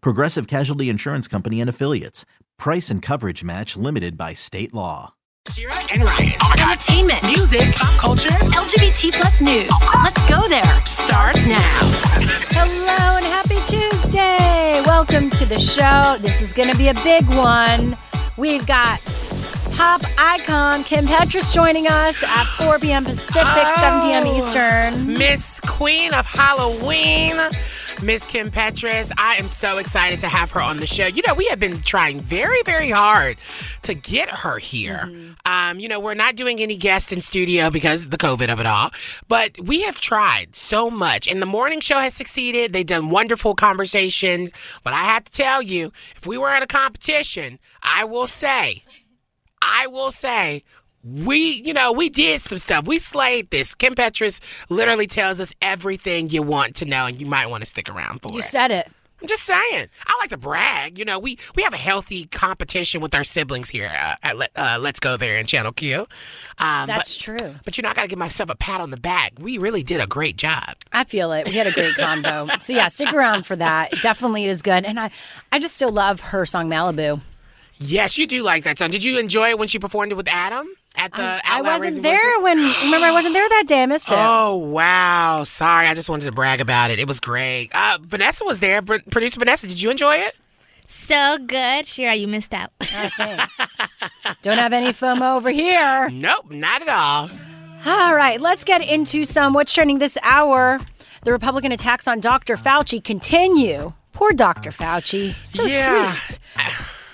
Progressive Casualty Insurance Company and Affiliates. Price and coverage match limited by state law. Shira and Ryan. Oh my God. Entertainment. Music. Pop culture. LGBT plus news. Let's go there. Starts now. Hello and happy Tuesday. Welcome to the show. This is going to be a big one. We've got pop icon Kim Petras joining us at 4 p.m. Pacific, 7 p.m. Eastern. Miss Queen of Halloween, Miss Kim Petras. I am so excited to have her on the show. You know, we have been trying very, very hard to get her here. Mm-hmm. You know, we're not doing any guests in studio because of the COVID of it all, but we have tried so much. And the morning show has succeeded. They've done wonderful conversations. But I have to tell you, if we were in a competition, I will say, we did some stuff. We slayed this. Kim Petras literally tells us everything you want to know, and you might want to stick around for it. You said it. I'm just saying. I like to brag. You know, we have a healthy competition with our siblings here at Let's Go There and Channel Q. That's true. But, I got to give myself a pat on the back. We really did a great job. I feel it. We had a great combo. So, yeah, stick around for that. Definitely it is good. And I just still love her song, Malibu. Yes, you do like that song. Did you enjoy it when she performed it with Adam at the? I wasn't there when. Remember, I wasn't there that day. I missed it. Oh wow! Sorry, I just wanted to brag about it. It was great. Vanessa was there. Producer Vanessa, did you enjoy it? So good, Shira. You missed out. Oh, thanks. Don't have any FOMO over here. Nope, not at all. All right, let's get into some what's trending this hour. The Republican attacks on Dr. Fauci continue. Poor Dr. Fauci. So sweet.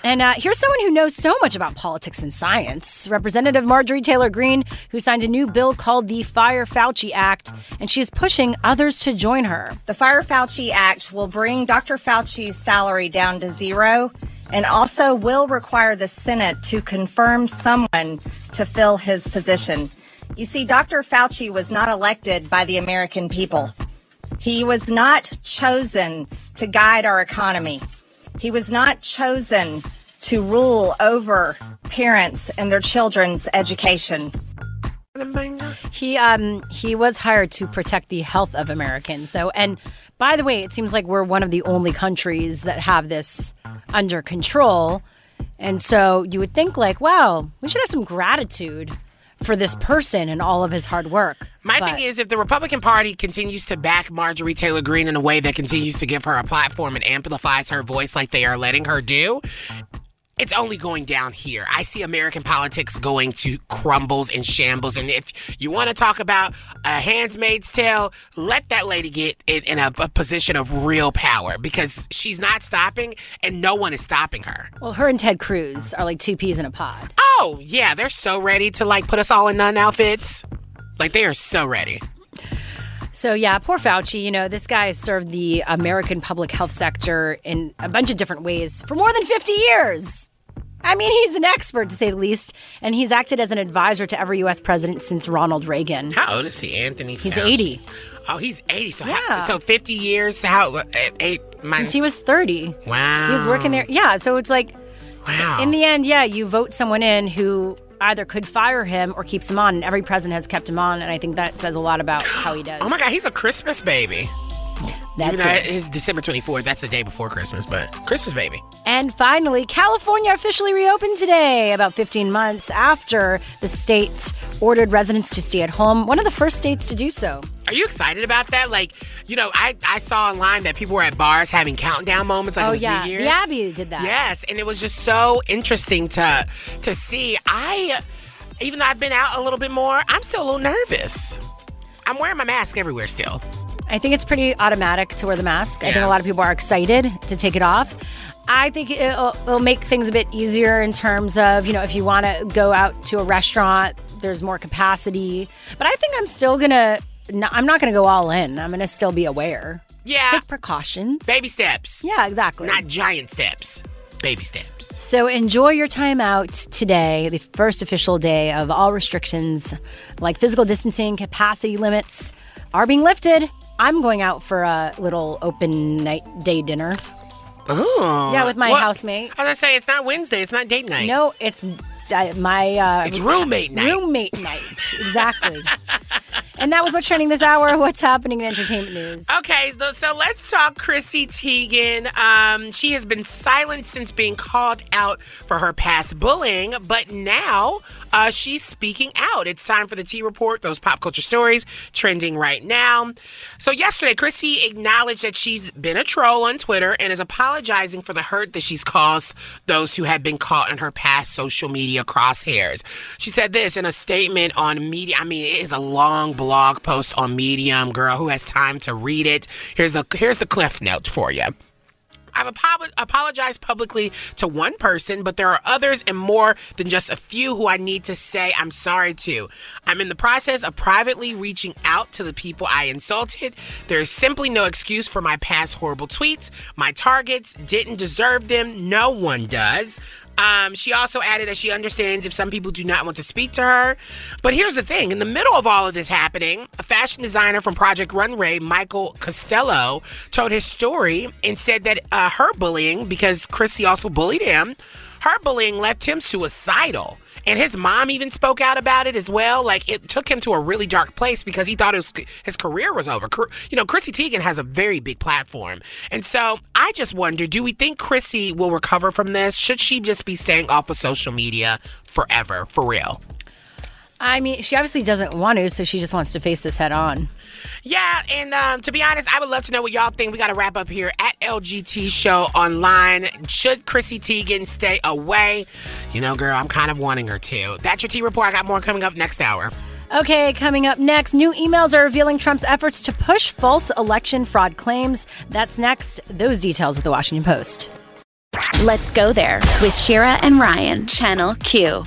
And here's someone who knows so much about politics and science. Representative Marjorie Taylor Greene, who signed a new bill called the Fire Fauci Act, and she is pushing others to join her. The Fire Fauci Act will bring Dr. Fauci's salary down to zero and also will require the Senate to confirm someone to fill his position. You see, Dr. Fauci was not elected by the American people. He was not chosen to guide our economy. He was not chosen to rule over parents and their children's education. He was hired to protect the health of Americans, though. And by the way, it seems like we're one of the only countries that have this under control. And so you would think like, wow, we should have some gratitude for this person and all of his hard work. My thing is, if the Republican Party continues to back Marjorie Taylor Greene in a way that continues to give her a platform and amplifies her voice like they are letting her do, it's only going down here. I see American politics going to crumbles and shambles. And if you want to talk about a handmaid's tale, let that lady get in a position of real power, because she's not stopping and no one is stopping her. Well, her and Ted Cruz are like two peas in a pod. Oh, yeah. They're so ready to like put us all in nun outfits. Like they are so ready. So, yeah, poor Fauci. You know, this guy has served the American public health sector in a bunch of different ways for more than 50 years. I mean, he's an expert, to say the least. And he's acted as an advisor to every U.S. president since Ronald Reagan. How old is he, Anthony Fauci? He's 80. Oh, he's 80. So, yeah. So 50 years, how? 8 months? Since he was 30. Wow. He was working there. Yeah, so it's like, wow. In the end, yeah, you vote someone in who either could fire him or keeps him on, and every president has kept him on, and I think that says a lot about how he does. Oh my God, he's a Christmas baby. That's it. It's December 24th. That's the day before Christmas, but Christmas baby. And finally, California officially reopened today, about 15 months after the state ordered residents to stay at home. One of the first states to do so. Are you excited about that? Like, you know, I saw online that people were at bars having countdown moments, like it was New Year's. Yeah, Abby did that. Yes, and it was just so interesting to see. Even though I've been out a little bit more, I'm still a little nervous. I'm wearing my mask everywhere still. I think it's pretty automatic to wear the mask. Yeah. I think a lot of people are excited to take it off. I think it'll make things a bit easier in terms of, you know, if you want to go out to a restaurant, there's more capacity. But I think I'm not going to go all in. I'm going to still be aware. Yeah. Take precautions. Baby steps. Yeah, exactly. Not giant steps. Baby steps. So enjoy your time out today, the first official day of all restrictions, like physical distancing, capacity limits are being lifted. I'm going out for a little open night day dinner. Oh. Yeah, with my housemate. I was going to say, it's not Wednesday. It's not date night. No, it's my... it's roommate night. Roommate night. Exactly. And that was what's trending this hour. What's happening in entertainment news? Okay, so let's talk Chrissy Teigen. She has been silent since being called out for her past bullying, but now she's speaking out. It's time for the T Report, those pop culture stories trending right now. So yesterday, Chrissy acknowledged that she's been a troll on Twitter and is apologizing for the hurt that she's caused those who have been caught in her past social media crosshairs. She said this in a statement on Medium. I mean, it is a long blog post on Medium, girl. Who has time to read it? Here's the cliff note for you. I've apologized publicly to one person, but there are others and more than just a few who I need to say I'm sorry to. I'm in the process of privately reaching out to the people I insulted. There is simply no excuse for my past horrible tweets. My targets didn't deserve them. No one does. She also added that she understands if some people do not want to speak to her. But here's the thing. In the middle of all of this happening, a fashion designer from Project Runway, Michael Costello, told his story and said that her bullying, because Chrissy also bullied him, her bullying left him suicidal. And his mom even spoke out about it as well. Like, it took him to a really dark place because he thought his career was over. You know, Chrissy Teigen has a very big platform. And so I just wonder, do we think Chrissy will recover from this? Should she just be staying off of social media forever, for real? I mean, she obviously doesn't want to, so she just wants to face this head on. Yeah, and to be honest, I would love to know what y'all think. We got to wrap up here at LGT Show Online. Should Chrissy Teigen stay away? You know, girl, I'm kind of wanting her to. That's your T Report. I got more coming up next hour. Okay, coming up next, new emails are revealing Trump's efforts to push false election fraud claims. That's next. Those details with the Washington Post. Let's go there with Shira and Ryan, Channel Q.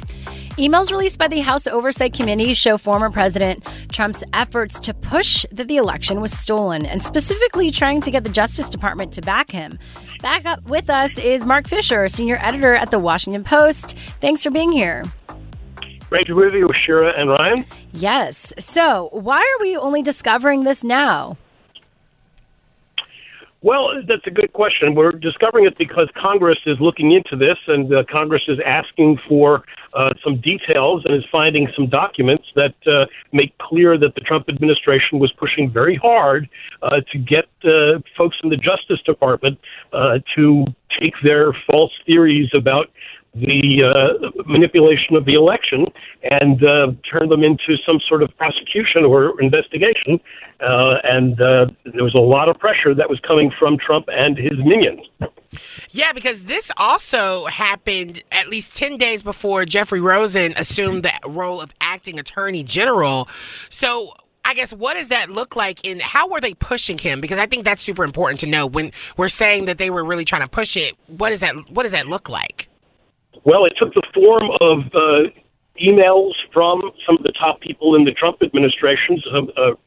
Emails released by the House Oversight Committee show former President Trump's efforts to push that the election was stolen, and specifically trying to get the Justice Department to back him. Back up with us is Mark Fisher, senior editor at The Washington Post. Thanks for being here. Great to be with you, Shira and Ryan. Yes. So why are we only discovering this now? Well, that's a good question. We're discovering it because Congress is looking into this, and Congress is asking for some details and is finding some documents that make clear that the Trump administration was pushing very hard to get folks in the Justice Department to take their false theories about the manipulation of the election and turn them into some sort of prosecution or investigation. And there was a lot of pressure that was coming from Trump and his minions. Yeah, because this also happened at least 10 days before Jeffrey Rosen assumed the role of acting attorney general. So I guess, what does that look like, and how were they pushing him? Because I think that's super important to know. When we're saying that they were really trying to push it, what does that look like? Well, it took the form of emails from some of the top people in the Trump administration,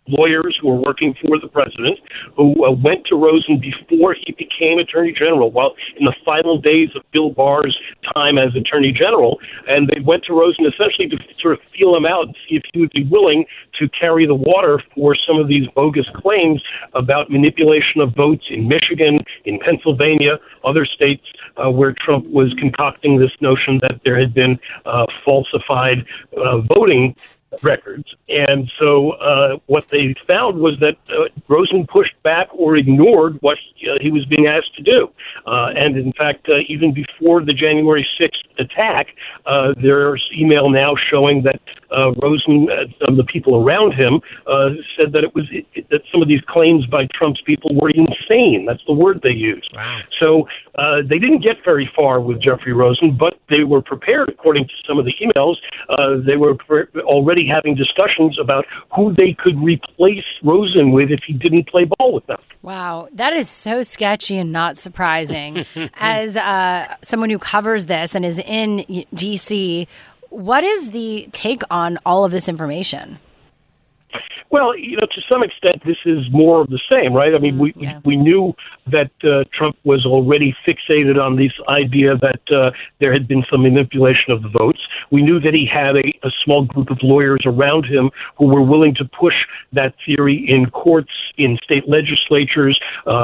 lawyers who were working for the president, who went to Rosen before he became attorney general, while in the final days of Bill Barr's time as attorney general. And they went to Rosen essentially to sort of feel him out and see if he would be willing to carry the water for some of these bogus claims about manipulation of votes in Michigan, in Pennsylvania, other states, where Trump was concocting this notion that there had been falsified voting records. And so what they found was that Rosen pushed back or ignored what he was being asked to do. And in fact, even before the January 6th attack, there's email now showing that Rosen and some of the people around him said that that some of these claims by Trump's people were insane. That's the word they used. Wow. So they didn't get very far with Jeffrey Rosen, but they were prepared, according to some of the emails. They were already having discussions about who they could replace Rosen with if he didn't play ball with them. Wow, that is so sketchy and not surprising. As someone who covers this and is in D.C., what is the take on all of this information? Well, you know, to some extent, this is more of the same, right? I mean, we knew that Trump was already fixated on this idea that there had been some manipulation of the votes. We knew that he had a small group of lawyers around him who were willing to push that theory in courts, in state legislatures,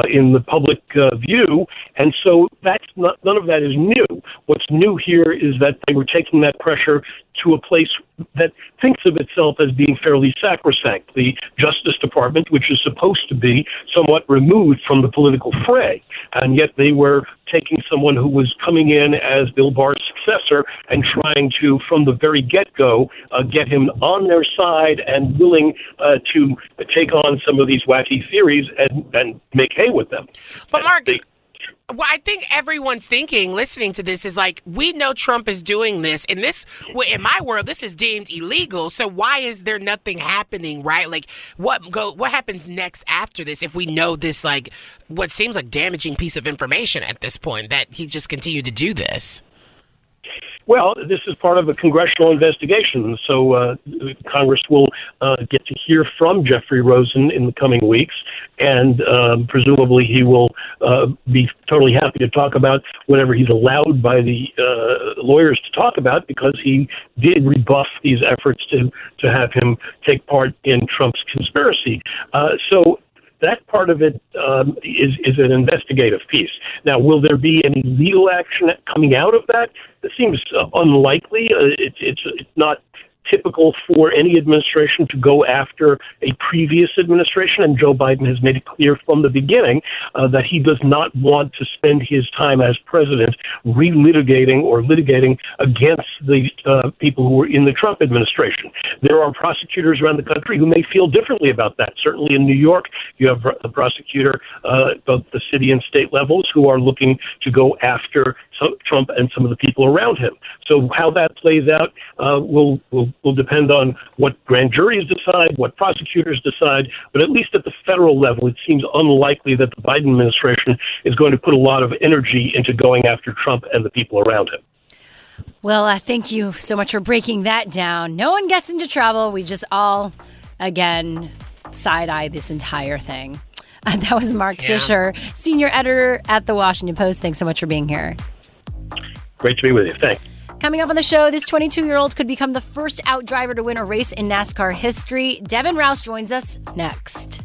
in the public view. And so that's not, none of that is new. What's new here is that they were taking that pressure to a place that thinks of itself as being fairly sacrosanct, the Justice Department, which is supposed to be somewhat removed from the political fray. And yet they were taking someone who was coming in as Bill Barr's successor and trying to, from the very get-go, get him on their side and willing to take on some of these wacky theories and make hay with them. But Mark, well, I think everyone's thinking, listening to this, is like, we know Trump is doing this. And this, in my world, this is deemed illegal. So why is there nothing happening, right? Like, what happens next after this if we know this, like, what seems like damaging piece of information at this point, that he just continued to do this? Well, this is part of a congressional investigation, so Congress will get to hear from Jeffrey Rosen in the coming weeks, and presumably he will be totally happy to talk about whatever he's allowed by the lawyers to talk about, because he did rebuff these efforts to have him take part in Trump's conspiracy. So that part of it is an investigative piece. Now, will there be any legal action coming out of that? It seems unlikely. It's not typical for any administration to go after a previous administration, and Joe Biden has made it clear from the beginning that he does not want to spend his time as president relitigating or litigating against the people who were in the Trump administration. There are prosecutors around the country who may feel differently about that. Certainly in New York, you have a prosecutor at both the city and state levels who are looking to go after Trump and some of the people around him. So how that plays out will depend on what grand juries decide, what prosecutors decide, but at least at the federal level, it seems unlikely that the Biden administration is going to put a lot of energy into going after Trump and the people around him. Well, thank you so much for breaking that down. No one gets into trouble. We just all, again, side-eye this entire thing. That was Mark Fisher, senior editor at The Washington Post. Thanks so much for being here. Great to be with you. Thanks. Coming up on the show, this 22-year-old could become the first out driver to win a race in NASCAR history. Devin Rouse joins us next.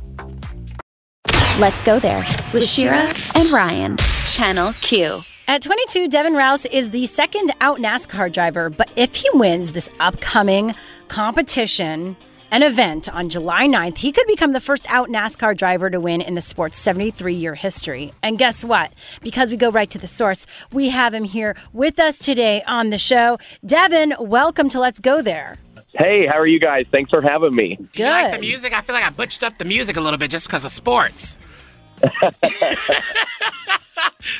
Let's go there with Shira and Ryan, Channel Q. At 22, Devin Rouse is the second out NASCAR driver, but if he wins this upcoming competition, an event on July 9th, he could become the first out NASCAR driver to win in the sport's 73-year history. And guess what? Because we go right to the source, we have him here with us today on the show. Devin, welcome to Let's Go There. Hey, how are you guys? Thanks for having me. Good. You like the music? I feel like I butched up the music a little bit just because of sports.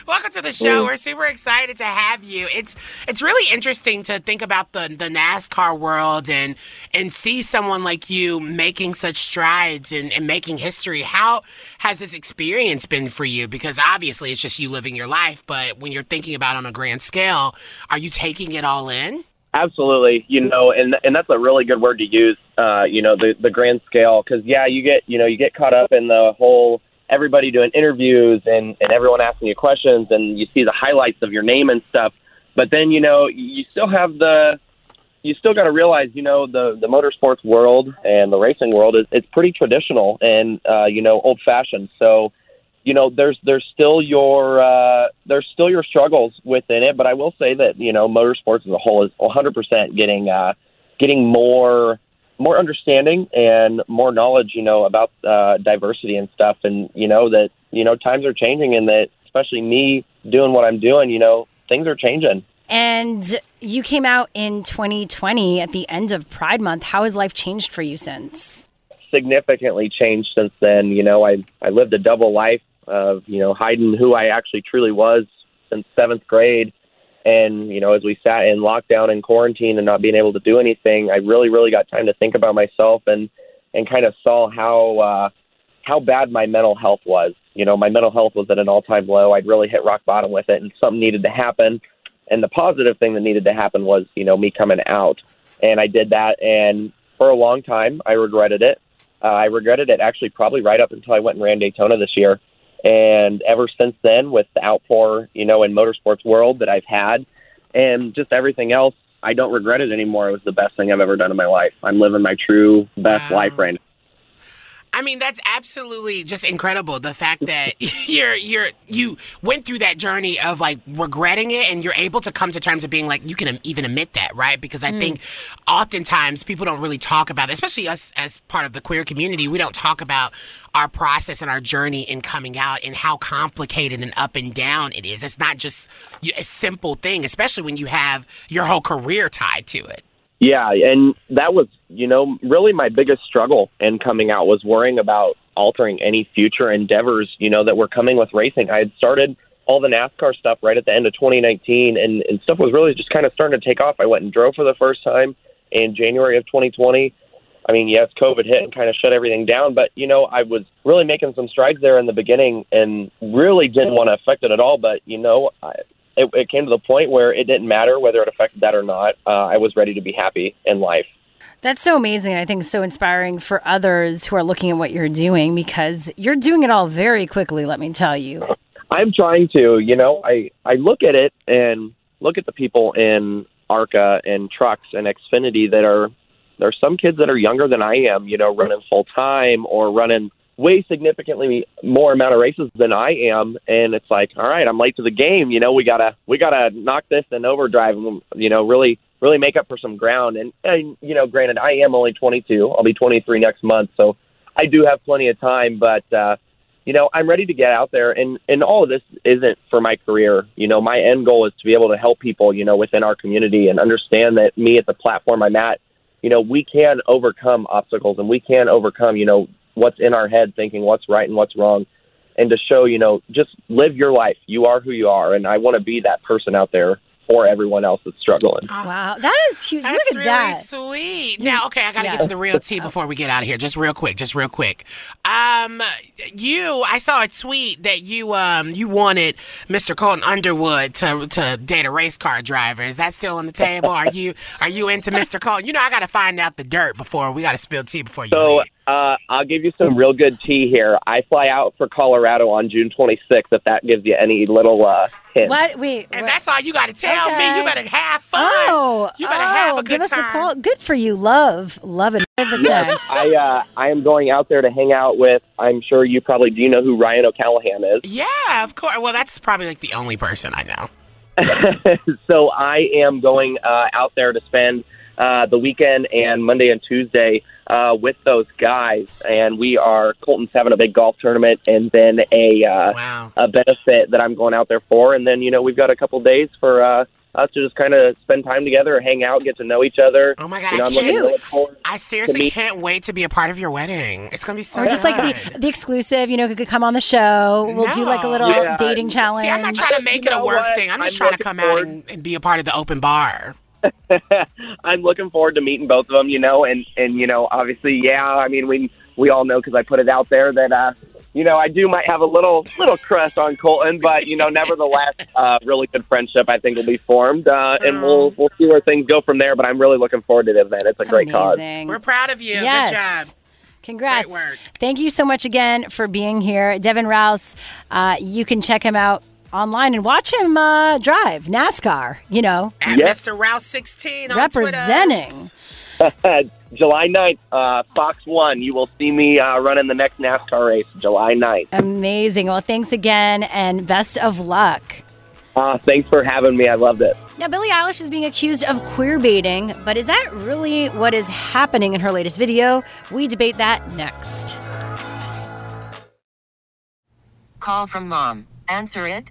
Welcome to the show. We're super excited to have you. It's really interesting to think about the NASCAR world and see someone like you making such strides and making history. How has this experience been for you? Because obviously it's just you living your life, but when you're thinking about on a grand scale, are you taking it all in? Absolutely. You know, and that's a really good word to use, you know, the grand scale. Because, you get caught up in the whole everybody doing interviews and everyone asking you questions, and you see the highlights of your name and stuff. But then, you know, you still got to realize, you know, the motorsports world and the racing world it's pretty traditional and, you know, old fashioned. So, you know, there's still your struggles within it. But I will say that, you know, motorsports as a whole is 100% getting more more understanding and more knowledge, you know, about diversity and stuff. And, you know, that, you know, times are changing, and that especially me doing what I'm doing, you know, things are changing. And you came out in 2020 at the end of Pride Month. How has life changed for you since? Significantly changed since then. You know, I lived a double life of, you know, hiding who I actually truly was since seventh grade. And, you know, as we sat in lockdown and quarantine and not being able to do anything, I really, really got time to think about myself and kind of saw how bad my mental health was. You know, my mental health was at an all-time low. I'd really hit rock bottom with it, and something needed to happen. And the positive thing that needed to happen was, you know, me coming out. And I did that. And for a long time, I regretted it. I regretted it actually probably right up until I went and ran Daytona this year. And ever since then, with the outpour, you know, in motorsports world that I've had and just everything else, I don't regret it anymore. It was the best thing I've ever done in my life. I'm living my true best life right now. I mean, that's absolutely just incredible. The fact that you went through that journey of like regretting it, and you're able to come to terms of being like, you can even admit that, right? Because I think oftentimes people don't really talk about it, especially us as part of the queer community. We don't talk about our process and our journey in coming out and how complicated and up and down it is. It's not just a simple thing, especially when you have your whole career tied to it. Yeah, and that was, you know, really my biggest struggle in coming out was worrying about altering any future endeavors, you know, that were coming with racing. I had started all the NASCAR stuff right at the end of 2019, and stuff was really just kind of starting to take off. I went and drove for the first time in January of 2020. I mean, yes, COVID hit and kind of shut everything down, but, you know, I was really making some strides there in the beginning and really didn't want to affect it at all, but, you know, It came to the point where it didn't matter whether it affected that or not. I was ready to be happy in life. That's so amazing. I think so inspiring for others who are looking at what you're doing, because you're doing it all very quickly, let me tell you. I'm trying to. You know, I look at it and look at the people in ARCA and trucks and Xfinity that are, there's some kids that are younger than I am, you know, running full time or running way significantly more amount of races than I am. And it's like, all right, I'm late to the game. You know, we gotta knock this in overdrive and, you know, really, really make up for some ground. And, you know, granted, I am only 22. I'll be 23 next month. So I do have plenty of time, but, you know, I'm ready to get out there. And all of this isn't for my career. You know, my end goal is to be able to help people, you know, within our community and understand that me at the platform I'm at, you know, we can overcome obstacles and we can overcome, you know, what's in our head thinking what's right and what's wrong, and to show, you know, just live your life. You are who you are. And I want to be that person out there for everyone else that's struggling. Oh, wow. That is huge. That's look at really that. Sweet. Now, okay, I got to get to the real tea before we get out of here. Just real quick. I saw a tweet that you wanted Mr. Colton Underwood to date a race car driver. Is that still on the table? Are you into Mr. Colton? You know, I got to find out the dirt before we got to spill tea before you leave. I'll give you some real good tea here. I fly out for Colorado on June 26th, if that gives you any little hint. What? Wait. And that's all you got to tell me. You better have fun. You better have a good time. Give us a call. Good for you. Love it. Yes, I am going out there to hang out with, I'm sure you probably do know who Ryan O'Callahan is. Yeah, of course. Well, that's probably like the only person I know. So I am going out there to spend the weekend and Monday and Tuesday with those guys, and Colton's having a big golf tournament, and then a benefit that I'm going out there for, and then, you know, we've got a couple days for us to just kind of spend time together, hang out, get to know each other. Oh my god, you know, cute! I seriously can't wait to be a part of your wedding. It's gonna be so. Or just like the exclusive, you know, could come on the show. We'll do like a little dating challenge. See, I'm not trying to make it a work thing. I'm just trying to come out and be a part of the open bar. I'm looking forward to meeting both of them, you know, and you know, obviously, I mean, we all know because I put it out there that, you know, I might have a little crush on Colton, but, you know, nevertheless, really good friendship I think will be formed, and we'll see where things go from there, but I'm really looking forward to the event. It's a great cause. We're proud of you. Yes. Good job. Congrats. Great work. Thank you so much again for being here. Devin Rouse, you can check him out online and watch him drive NASCAR, you know. At Mr. Rouse 16 on Representing. July 9th, Fox 1. You will see me running the next NASCAR race July 9th. Amazing. Well, thanks again and best of luck. Thanks for having me. I loved it. Now, Billie Eilish is being accused of queerbaiting, but is that really what is happening in her latest video? We debate that next. Call from mom. Answer it.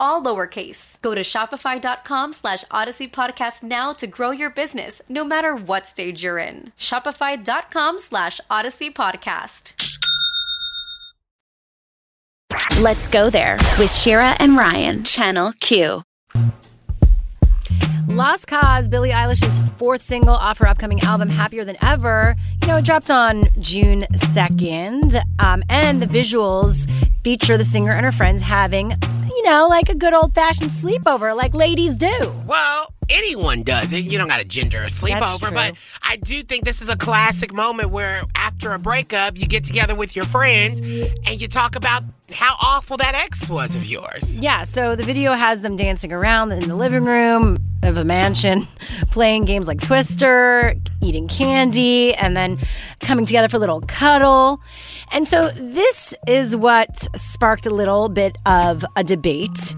all lowercase. Go to shopify.com/odysseypodcast now to grow your business, no matter what stage you're in. Shopify.com/odysseypodcast. Let's go there with Shira and Ryan, Channel Q. Lost Cause, Billie Eilish's 4th single off her upcoming album, Happier Than Ever. You know, it dropped on June 2nd, and the visuals feature the singer and her friends having, you know, like a good old-fashioned sleepover, like ladies do. Well, anyone does it. You don't got to gender a sleepover, but I do think this is a classic moment where after a breakup, you get together with your friends and you talk about how awful that ex was of yours. Yeah, so the video has them dancing around in the living room of a mansion, playing games like Twister, eating candy, and then coming together for a little cuddle. And so this is what sparked a little bit of a debate.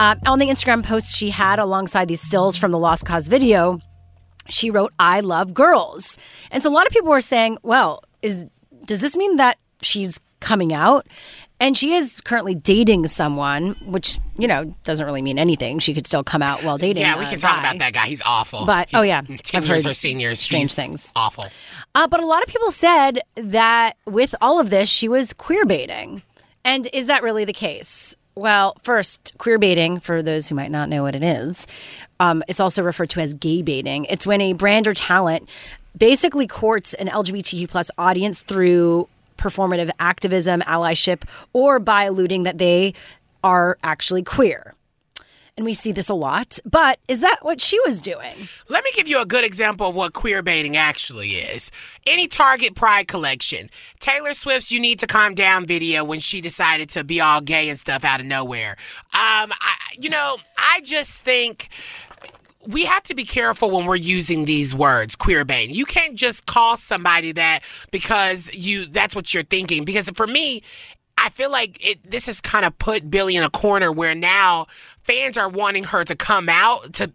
On the Instagram post she had alongside these stills from the Lost Cause video, she wrote, "I love girls." And so a lot of people were saying, well, does this mean that she's coming out? And she is currently dating someone, which, you know, doesn't really mean anything. She could still come out while dating. Yeah, we can talk about that guy. He's awful. But, he's, oh, yeah. 10 I've years her seniors. Strange things. Awful. But a lot of people said that with all of this, she was queerbaiting. And is that really the case? Well, first, queerbaiting, for those who might not know what it is, it's also referred to as gay baiting. It's when a brand or talent basically courts an LGBTQ plus audience through performative activism, allyship, or by alluding that they are actually queer. And we see this a lot. But is that what she was doing? Let me give you a good example of what queerbaiting actually is. Any Target Pride collection. Taylor Swift's You Need to Calm Down video when she decided to be all gay and stuff out of nowhere. I just think we have to be careful when we're using these words, queerbaiting. You can't just call somebody that because that's what you're thinking. Because for me, I feel like this has kind of put Billie in a corner where now fans are wanting her to come out to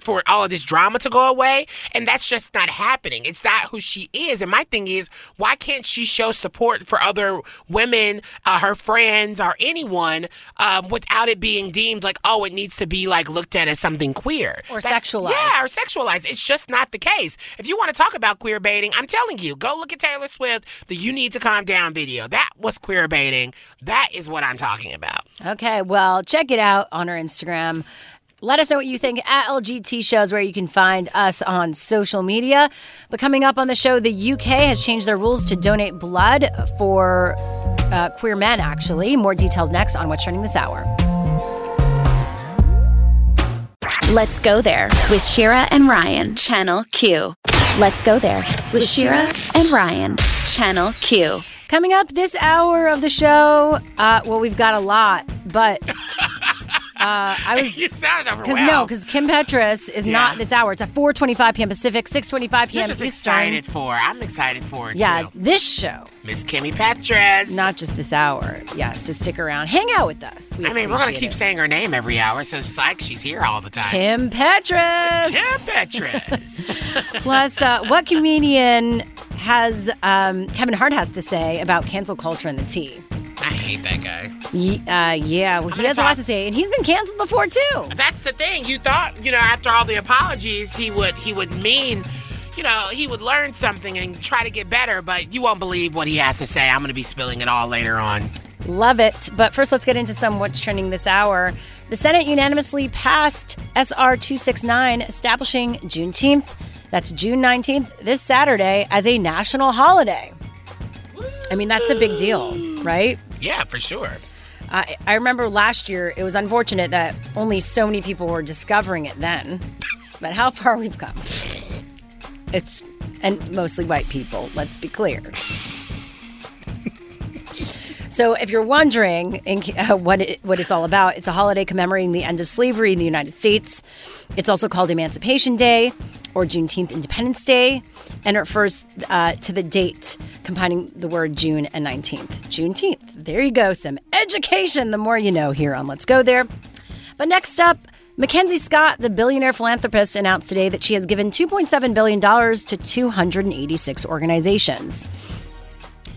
for all of this drama to go away, and that's just not happening. It's not who she is. And my thing is, why can't she show support for other women, her friends, or anyone without it being deemed like, oh, it needs to be like looked at as something queer or sexualized? Yeah, or sexualized. It's just not the case. If you want to talk about queerbaiting, I'm telling you, go look at Taylor Swift, the "You Need to Calm Down" video. That was queerbaiting. That is what I'm talking about. Okay, well, check it out on her Instagram. Let us know what you think at LGT Shows, where you can find us on social media. But coming up on the show, the UK has changed their rules to donate blood for queer men, actually. More details next on What's Trending This Hour. Let's Go There with Shira and Ryan, Channel Q. Let's Go There with Shira and Ryan, Channel Q. Coming up this hour of the show, well, we've got a lot, but because Kim Petras is not this hour. It's at 4:25 p.m. Pacific, 6:25 p.m. Eastern. I'm excited for it, too. Yeah, this show. Miss Kimmy Petras. Not just this hour. Yeah, so stick around. Hang out with us. We're going to keep saying her name every hour, so it's like she's here all the time. Kim Petras. Kim Petras. Plus, what comedian has Kevin Hart has to say about cancel culture and the tea. I hate that guy. Well, he has a lot to say, and he's been canceled before too. That's the thing. You thought, after all the apologies, he would learn something and try to get better, but you won't believe what he has to say. I'm going to be spilling it all later on. Love it. But first, let's get into some What's Trending this hour. The Senate unanimously passed SR 269, establishing Juneteenth. That's June 19th, this Saturday, as a national holiday. I mean, that's a big deal, right? Yeah, for sure. I remember last year, it was unfortunate that only so many people were discovering it then. But how far we've come. And mostly white people, let's be clear. So if you're wondering what it's all about, it's a holiday commemorating the end of slavery in the United States. It's also called Emancipation Day or Juneteenth Independence Day, and it refers to the date combining the word June and 19th. Juneteenth. There you go. Some education, the more you know here on Let's Go There. But next up, Mackenzie Scott, the billionaire philanthropist, announced today that she has given $2.7 billion to 286 organizations.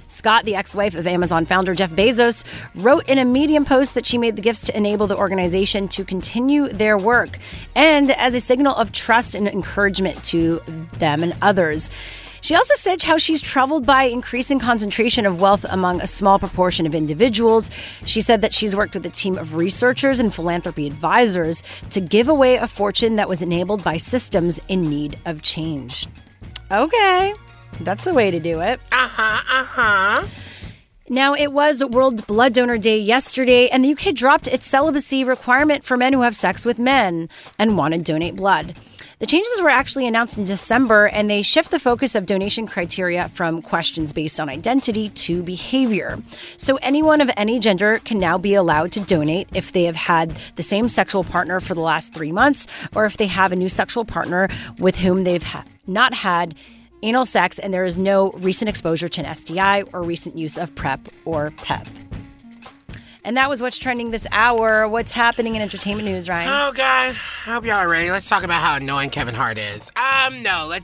Scott, the ex-wife of Amazon founder Jeff Bezos, wrote in a Medium post that she made the gifts to enable the organization to continue their work and as a signal of trust and encouragement to them and others. She also said how she's troubled by increasing concentration of wealth among a small proportion of individuals. She said that she's worked with a team of researchers and philanthropy advisors to give away a fortune that was enabled by systems in need of change. Okay. That's the way to do it. Now, it was World Blood Donor Day yesterday, and the UK dropped its celibacy requirement for men who have sex with men and want to donate blood. The changes were actually announced in December, and they shift the focus of donation criteria from questions based on identity to behavior. So anyone of any gender can now be allowed to donate if they have had the same sexual partner for the last 3 months, or if they have a new sexual partner with whom they've not had anal sex, and there is no recent exposure to an STI or recent use of PrEP or PEP. And that was What's Trending this hour. What's happening in entertainment news, Ryan? Oh, God. I hope y'all are ready. Let's talk about how annoying Kevin Hart is.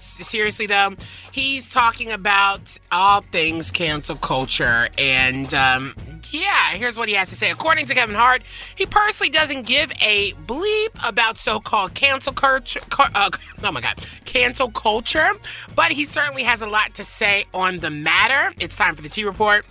Seriously, though, he's talking about all things cancel culture. And, here's what he has to say. According to Kevin Hart, he personally doesn't give a bleep about so-called cancel culture. Cancel culture. But he certainly has a lot to say on the matter. It's time for the Tea Report.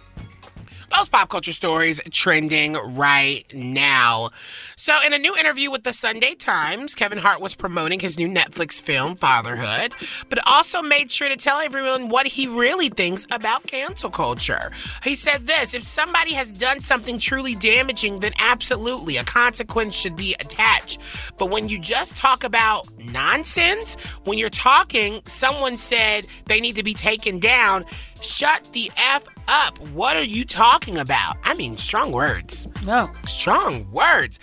Most pop culture stories trending right now. So in a new interview with the Sunday Times, Kevin Hart was promoting his new Netflix film, Fatherhood, but also made sure to tell everyone what he really thinks about cancel culture. He said this, if somebody has done something truly damaging, then absolutely a consequence should be attached. But when you just talk about nonsense, when you're talking, someone said they need to be taken down, shut the F up. What are you talking about? I mean, strong words. No. Strong words.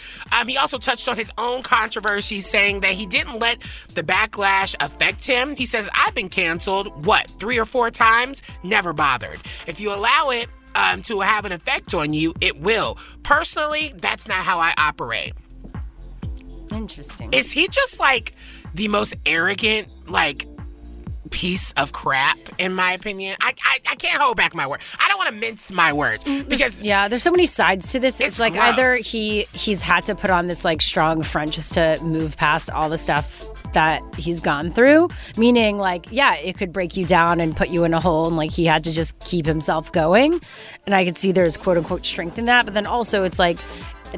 He also touched on his own controversy, saying that he didn't let the backlash affect him. He says, I've been canceled, 3 or 4 times? Never bothered. If you allow it to have an effect on you, it will. Personally, that's not how I operate. Interesting. Is he just like the most arrogant, piece of crap, in my opinion? I can't hold back my word. I don't want to mince my words because there's so many sides to this. It's like gross. Either he's had to put on this strong front just to move past all the stuff that he's gone through, meaning it could break you down and put you in a hole, and he had to just keep himself going. And I could see there's quote unquote strength in that, but then also it's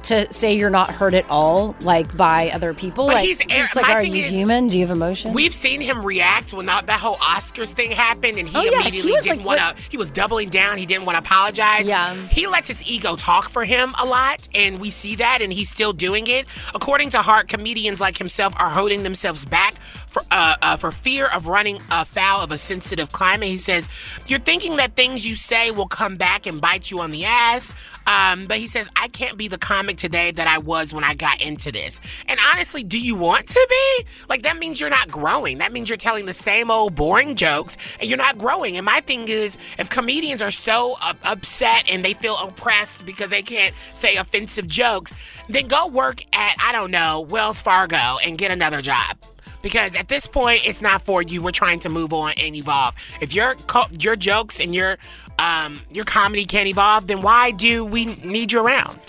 to say you're not hurt at all, like, by other people. But like, he's, it's like, are you human? Do you have emotion? We've seen him react when that whole Oscars thing happened, and he immediately didn't want to. He was doubling down. He didn't want to apologize. Yeah. He lets his ego talk for him a lot, and we see that, and he's still doing it. According to Hart, comedians like himself are holding themselves back for fear of running afoul of a sensitive climate. He says, "You're thinking that things you say will come back and bite you on the ass." But he says, "I can't be the comic today that I was when I got into this." And honestly, do you want to be? Like, that means you're not growing. That means you're telling the same old boring jokes and you're not growing. And my thing is, if comedians are so upset and they feel oppressed because they can't say offensive jokes, then go work at, I don't know, Wells Fargo and get another job. Because at this point, it's not for you. We're trying to move on and evolve. If your jokes and your comedy can't evolve, then why do we need you around?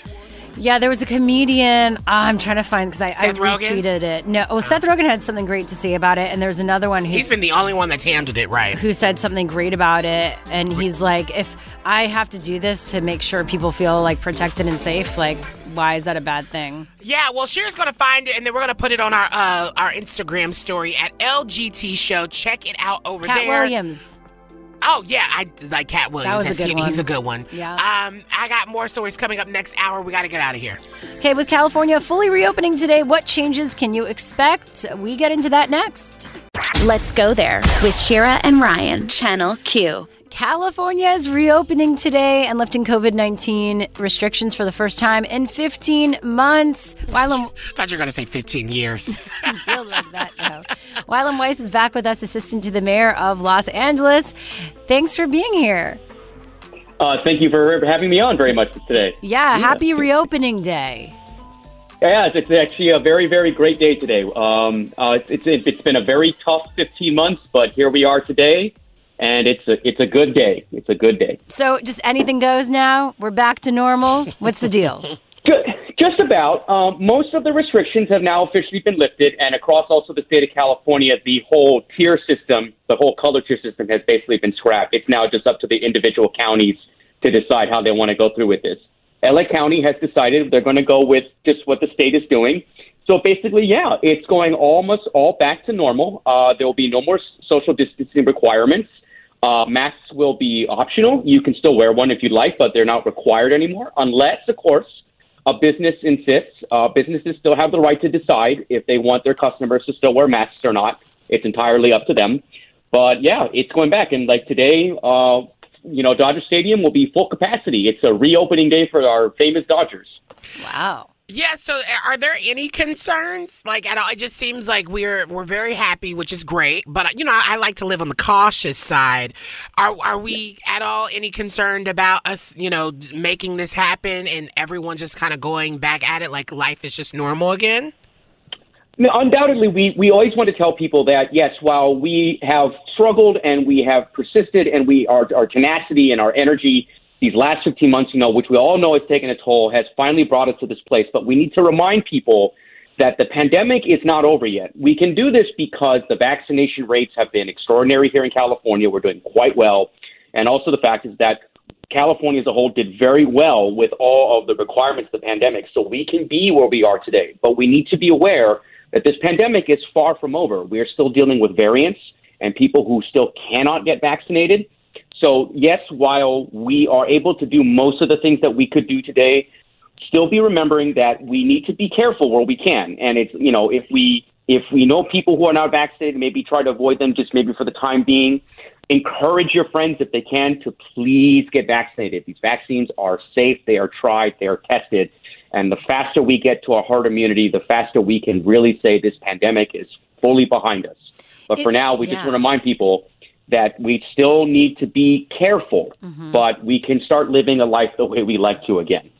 Yeah, there was a comedian. I'm trying to find, because I retweeted it. No, Seth Rogen had something great to say about it, and there's another one who's been the only one that's handled it right. Who said something great about it, and he's like, if I have to do this to make sure people feel like protected and safe, like, why is that a bad thing? Yeah, well, Cher's going to find it, and then we're going to put it on our Instagram story at LGT Show. Check it out over there. Cat Williams. Oh, yeah, I like Cat Williams. That was a good one. He's a good one. Yeah. I got more stories coming up next hour. We got to get out of here. Okay, with California fully reopening today, what changes can you expect? We get into that next. Let's go there with Shira and Ryan, Channel Q. California is reopening today and lifting COVID-19 restrictions for the first time in 15 months. Wylam, I thought you were going to say 15 years. Feel like that now. Wylam Weiss is back with us, assistant to the mayor of Los Angeles. Thanks for being here. Thank you for having me on very much today. Yeah, happy reopening day. Yeah, it's actually a very, very great day today. It's been a very tough 15 months, but here we are today. And it's a good day. It's a good day. So just anything goes now? We're back to normal? What's the deal? Just about. Most of the restrictions have now officially been lifted. And across also the state of California, the whole tier system, the whole color tier system has basically been scrapped. It's now just up to the individual counties to decide how they want to go through with this. LA County has decided they're going to go with just what the state is doing. So basically, yeah, it's going almost all back to normal. There will be no more social distancing requirements. Masks will be optional. You can still wear one if you'd like, but they're not required anymore, unless, of course, a business insists. Businesses still have the right to decide if they want their customers to still wear masks or not. It's entirely up to them. But, yeah, it's going back. And, like, today, Dodger Stadium will be full capacity. It's a reopening day for our famous Dodgers. Wow. Yeah, so are there any concerns? Like, at all? It just seems like we're very happy, which is great. But, I like to live on the cautious side. Are we at all any concerned about us, making this happen and everyone just kind of going back at it like life is just normal again? No, undoubtedly, we always want to tell people that, yes, while we have struggled and we have persisted and our tenacity and our energy these last 15 months, which we all know has taken a toll, has finally brought us to this place. But we need to remind people that the pandemic is not over yet. We can do this because the vaccination rates have been extraordinary here in California. We're doing quite well. And also the fact is that California as a whole did very well with all of the requirements of the pandemic. So we can be where we are today. But we need to be aware that this pandemic is far from over. We are still dealing with variants and people who still cannot get vaccinated. So, yes, while we are able to do most of the things that we could do today, still be remembering that we need to be careful where we can. And it's, if we know people who are not vaccinated, maybe try to avoid them just maybe for the time being. Encourage your friends, if they can, to please get vaccinated. These vaccines are safe. They are tried. They are tested. And the faster we get to our herd immunity, the faster we can really say this pandemic is fully behind us. But for now, we just want to remind people that we still need to be careful, but we can start living a life the way we like to again.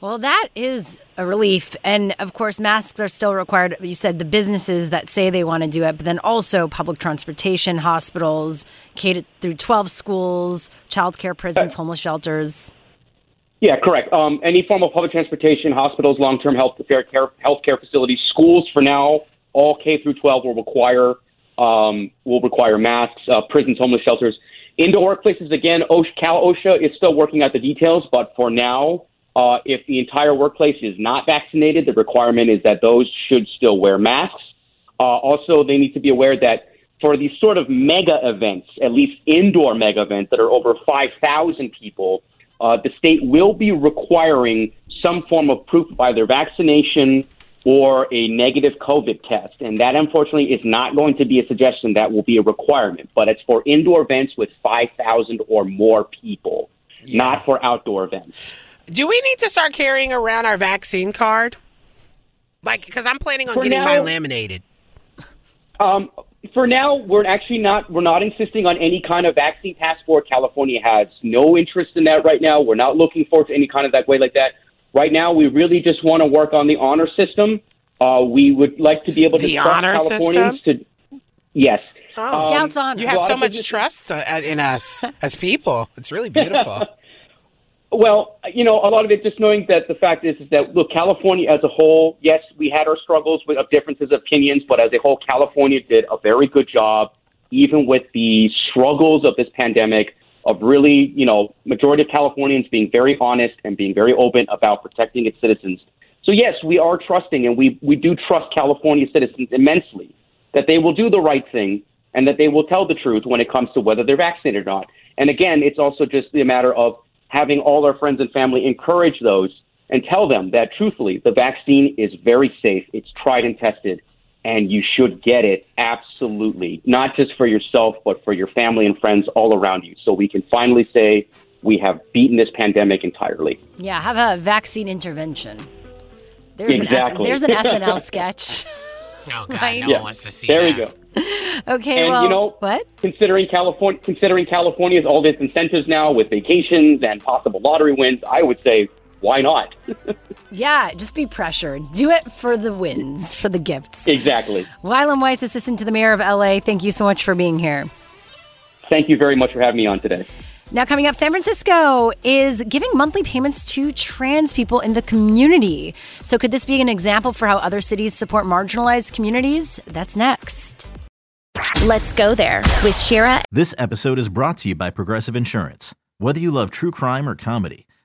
Well, that is a relief. And, of course, masks are still required. You said the businesses that say they want to do it, but then also public transportation, hospitals, K through 12 schools, childcare, prisons, homeless shelters. Yeah, correct. Any form of public transportation, hospitals, long-term healthcare facilities, schools for now, all K through 12 will require masks, prisons, homeless shelters, indoor workplaces. Again, Cal OSHA is still working out the details, but for now, If the entire workplace is not vaccinated, the requirement is that those should still wear masks. Also, they need to be aware that for these sort of mega events, at least indoor mega events that are over 5,000 people, the state will be requiring some form of proof of either vaccination or a negative COVID test. And that, unfortunately, is not going to be a suggestion. That will be a requirement. But it's for indoor events with 5,000 or more people, not for outdoor events. Do we need to start carrying around our vaccine card? Like, because I'm planning on getting mine laminated. For now, we're not insisting on any kind of vaccine passport. California has no interest in that right now. We're not looking forward to any kind of that way like that. Right now, we really just want to work on the honor system. We would like to be able to trust Californians to. Yes. Oh. Scouts honor. You have so much trust in us as people. It's really beautiful. Well, you know, a lot of it just knowing that the fact is that, look, California as a whole, yes, we had our struggles with differences of opinions, but as a whole, California did a very good job, even with the struggles of this pandemic, of really, you know, majority of Californians being very honest and being very open about protecting its citizens. So, yes, we are trusting, and we do trust California citizens immensely, that they will do the right thing and that they will tell the truth when it comes to whether they're vaccinated or not. And again, it's also just a matter of having all our friends and family encourage those and tell them that, truthfully, the vaccine is very safe. It's tried and tested, and you should get it absolutely, not just for yourself, but for your family and friends all around you. So we can finally say we have beaten this pandemic entirely. Yeah, have a vaccine intervention. There's an SNL sketch. Oh, God, right? No one wants to see that. There we go. Okay, and, well, you know, what? Considering California's all these incentives now with vacations and possible lottery wins, I would say, why not? Yeah, just be pressured. Do it for the wins, for the gifts. Exactly. Wyland Weiss, assistant to the mayor of L.A., thank you so much for being here. Thank you very much for having me on today. Now coming up, San Francisco is giving monthly payments to trans people in the community. So could this be an example for how other cities support marginalized communities? That's next. Let's go there with Shira. This episode is brought to you by Progressive Insurance. Whether you love true crime or comedy,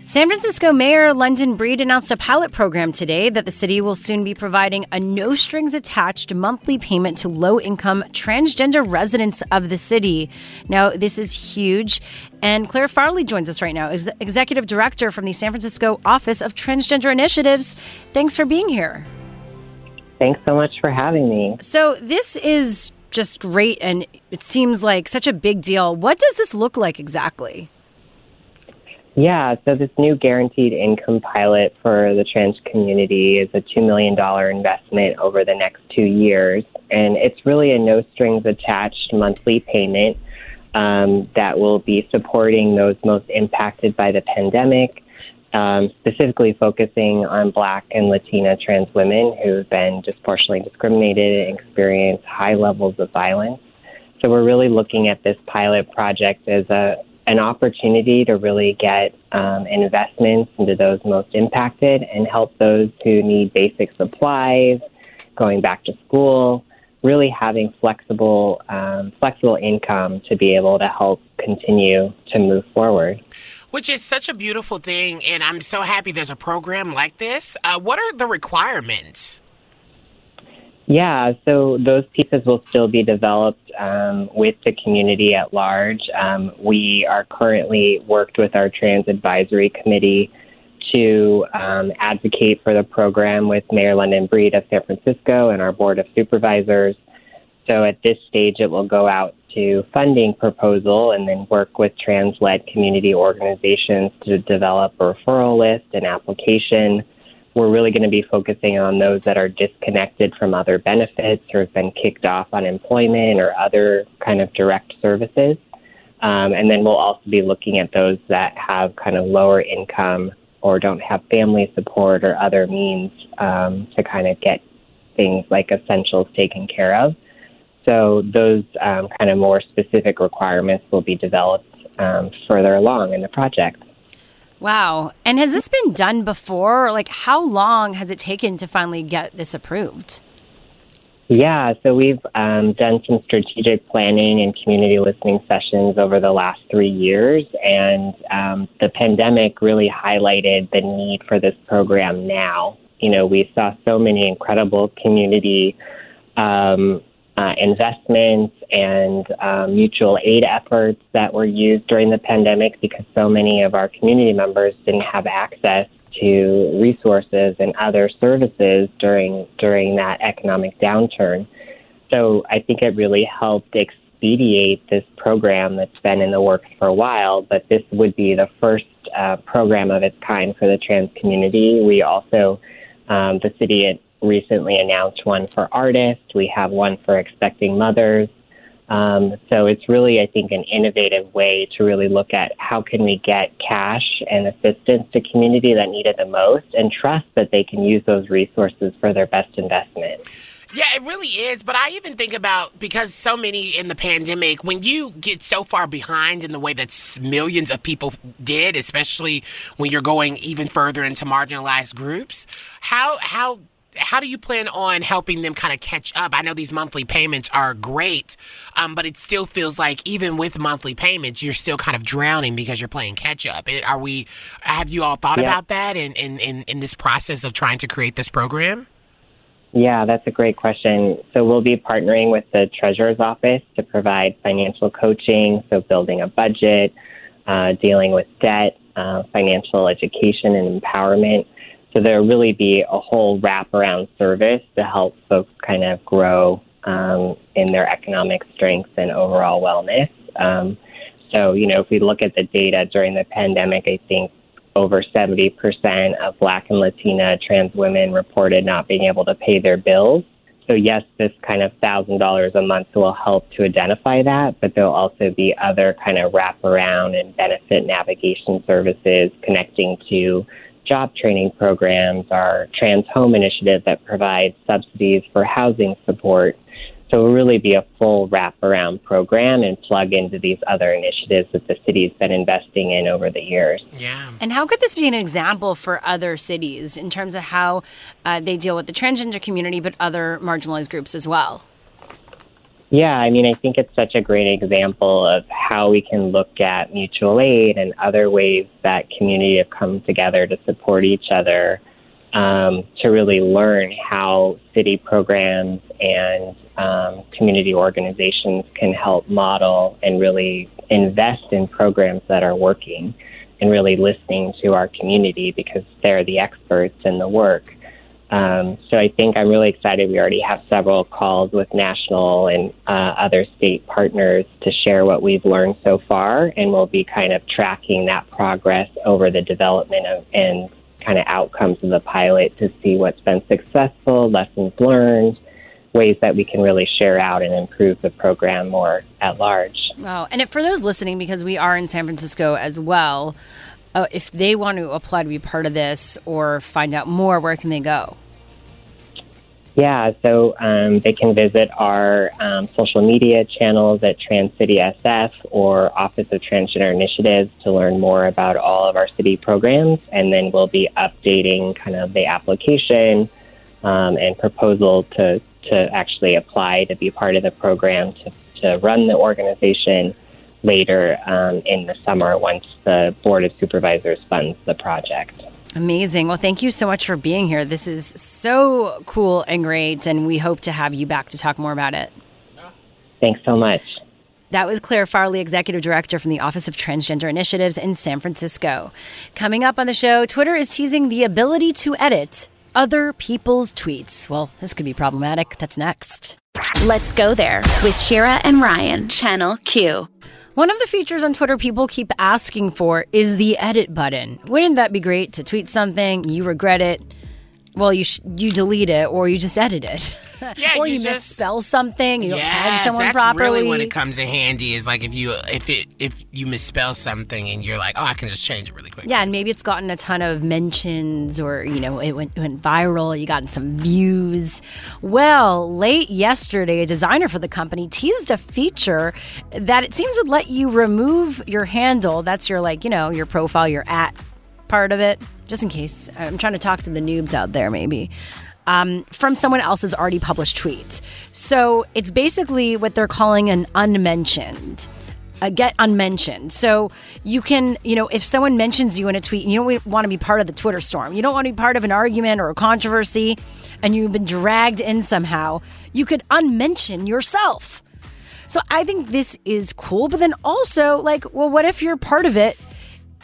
San Francisco Mayor London Breed announced a pilot program today that the city will soon be providing a no-strings-attached monthly payment to low-income transgender residents of the city. Now, this is huge, and Claire Farley joins us right now, Executive Director from the San Francisco Office of Transgender Initiatives. Thanks for being here. Thanks so much for having me. So this is just great, and it seems like such a big deal. What does this look like exactly? Yeah, so this new guaranteed income pilot for the trans community is a $2 million investment over the next 2 years. And it's really a no-strings-attached monthly payment that will be supporting those most impacted by the pandemic, specifically focusing on Black and Latina trans women who've been disproportionately discriminated and experience high levels of violence. So we're really looking at this pilot project as an opportunity to really get investments into those most impacted and help those who need basic supplies, going back to school, really having flexible income to be able to help continue to move forward. Which is such a beautiful thing, and I'm so happy there's a program like this. What are the requirements? Yeah, so those pieces will still be developed with the community at large. We are currently worked with our Trans Advisory Committee to advocate for the program with Mayor London Breed of San Francisco and our Board of Supervisors. So at this stage, it will go out to funding proposal and then work with trans-led community organizations to develop a referral list and application. We're really going to be focusing on those that are disconnected from other benefits or have been kicked off unemployment or other kind of direct services. And then we'll also be looking at those that have kind of lower income or don't have family support or other means to kind of get things like essentials taken care of. So those kind of more specific requirements will be developed further along in the project. Wow. And has this been done before? Like, how long has it taken to finally get this approved? Yeah, so we've done some strategic planning and community listening sessions over the last 3 years, and the pandemic really highlighted the need for this program now. You know, we saw so many incredible community investments and mutual aid efforts that were used during the pandemic because so many of our community members didn't have access to resources and other services during that economic downturn. So I think it really helped expedite this program that's been in the works for a while, but this would be the first program of its kind for the trans community. We also, the city recently announced one for artists. We have one for expecting mothers. So it's really, I think, an innovative way to really look at how can we get cash and assistance to community that need it the most and trust that they can use those resources for their best investment. Yeah, it really is. But I even think about, because so many in the pandemic, when you get so far behind in the way that millions of people did, especially when you're going even further into marginalized groups, how do you plan on helping them kind of catch up? I know these monthly payments are great, but it still feels like even with monthly payments, you're still kind of drowning because you're playing catch up. Have you all thought about that in this process of trying to create this program? Yeah, that's a great question. So we'll be partnering with the Treasurer's Office to provide financial coaching, so building a budget, dealing with debt, financial education and empowerment. So there'll really be a whole wraparound service to help folks kind of grow in their economic strength and overall wellness. So, you know, if we look at the data during the pandemic, I think over 70% of Black and Latina trans women reported not being able to pay their bills. So yes, this kind of $1,000 a month will help to identify that, but there'll also be other kind of wraparound and benefit navigation services connecting to job training programs, our trans home initiative that provides subsidies for housing support. So it will really be a full wraparound program and plug into these other initiatives that the city's been investing in over the years. Yeah. And how could this be an example for other cities in terms of how they deal with the transgender community, but other marginalized groups as well? Yeah, I mean, I think it's such a great example of how we can look at mutual aid and other ways that community have come together to support each other, to really learn how city programs and community organizations can help model and really invest in programs that are working and really listening to our community because they're the experts in the work. So I think I'm really excited. We already have several calls with national and other state partners to share what we've learned so far, and we'll be kind of tracking that progress over the development of and kind of outcomes of the pilot to see what's been successful, lessons learned, ways that we can really share out and improve the program more at large. Wow. And for those listening, because we are in San Francisco as well, if they want to apply to be part of this or find out more, where can they go? Yeah, so they can visit our social media channels at TransCitySF or Office of Transgender Initiatives to learn more about all of our city programs. And then we'll be updating kind of the application and proposal to actually apply to be part of the program to run the organization later in the summer once the Board of Supervisors funds the project. Amazing. Well, thank you so much for being here. This is so cool and great, and we hope to have you back to talk more about it. Thanks so much. That was Claire Farley, Executive Director from the Office of Transgender Initiatives in San Francisco. Coming up on the show, Twitter is teasing the ability to edit other people's tweets. Well, this could be problematic. That's next. Let's go there with Shira and Ryan, Channel Q. One of the features on Twitter people keep asking for is the edit button. Wouldn't that be great to tweet something, you regret it, well, you delete it or you just edit it? Yeah, or you misspell something, you don't tag someone properly. That's really when it comes in handy, is like if you misspell something and you're like, oh, I can just change it really quick. Yeah, and maybe it's gotten a ton of mentions, or you know, it went viral, you got some views. Well, late yesterday, a designer for the company teased a feature that it seems would let you remove your handle. That's your, like, you know, your profile, your at part of it, just in case. I'm trying to talk to the noobs out there, maybe. From someone else's already published tweet. So it's basically what they're calling an unmentioned. Get unmentioned. So you can, you know, if someone mentions you in a tweet and you don't want to be part of the Twitter storm, you don't want to be part of an argument or a controversy, and you've been dragged in somehow, you could unmention yourself. So I think this is cool, but then also, like, well, what if you're part of it?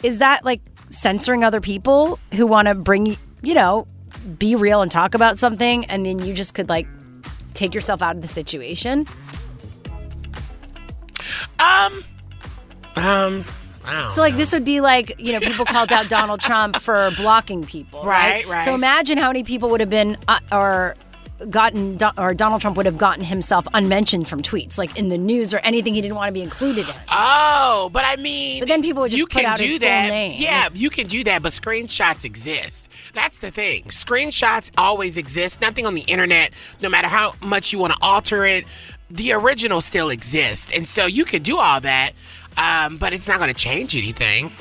Is that, like, censoring other people who want to bring, you know, be real and talk about something, and then you just could, like, take yourself out of the situation? I don't so, like, know. This would be like, you know, people called out Donald Trump for blocking people, right? So imagine how many people would have been Donald Trump would have gotten himself unmentioned from tweets, like in the news or anything he didn't want to be included in. Oh, but I mean... But then people would just put out his full name. Yeah, you can do that, but screenshots exist. That's the thing. Screenshots always exist. Nothing on the internet, no matter how much you want to alter it, the original still exists. And so you can do all that, but it's not going to change anything.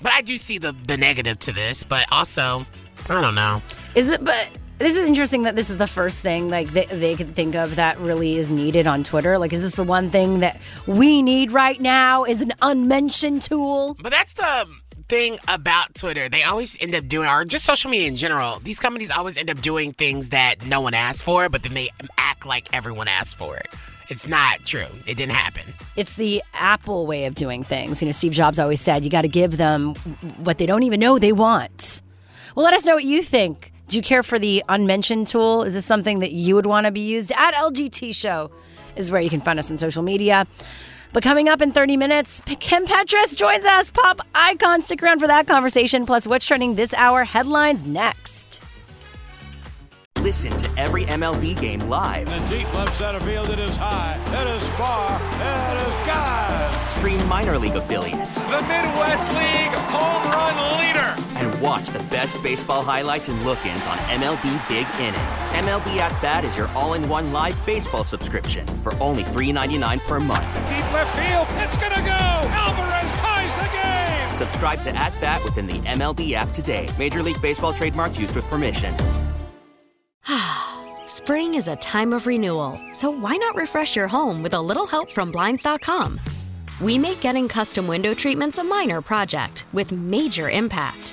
But I do see the negative to this, but also, I don't know. This is interesting that this is the first thing, like, they could think of that really is needed on Twitter. Like, is this the one thing that we need right now, is an unmentioned tool? But that's the thing about Twitter. They always end up doing, or just social media in general, these companies always end up doing things that no one asked for, but then they act like everyone asked for it. It's not true. It didn't happen. It's the Apple way of doing things. You know, Steve Jobs always said, you got to give them what they don't even know they want. Well, let us know what you think. Do you care for the unmentioned tool? Is this something that you would want to be used? @LGT Show is where you can find us on social media. But coming up in 30 minutes, Kim Petras joins us. Pop icon, stick around for that conversation. Plus, what's trending this hour? Headlines next. Listen to every MLB game live. In the deep left center field, it is high, it is far, it is gone. Stream minor league affiliates. The Midwest League home run leader. And watch the best baseball highlights and look-ins on MLB Big Inning. MLB At Bat is your all-in-one live baseball subscription for only $3.99 per month. Deep left field, it's gonna go. Alvarez ties the game. Subscribe to At Bat within the MLB app today. Major League Baseball trademarks used with permission. Spring is a time of renewal, so why not refresh your home with a little help from Blinds.com? We make getting custom window treatments a minor project with major impact.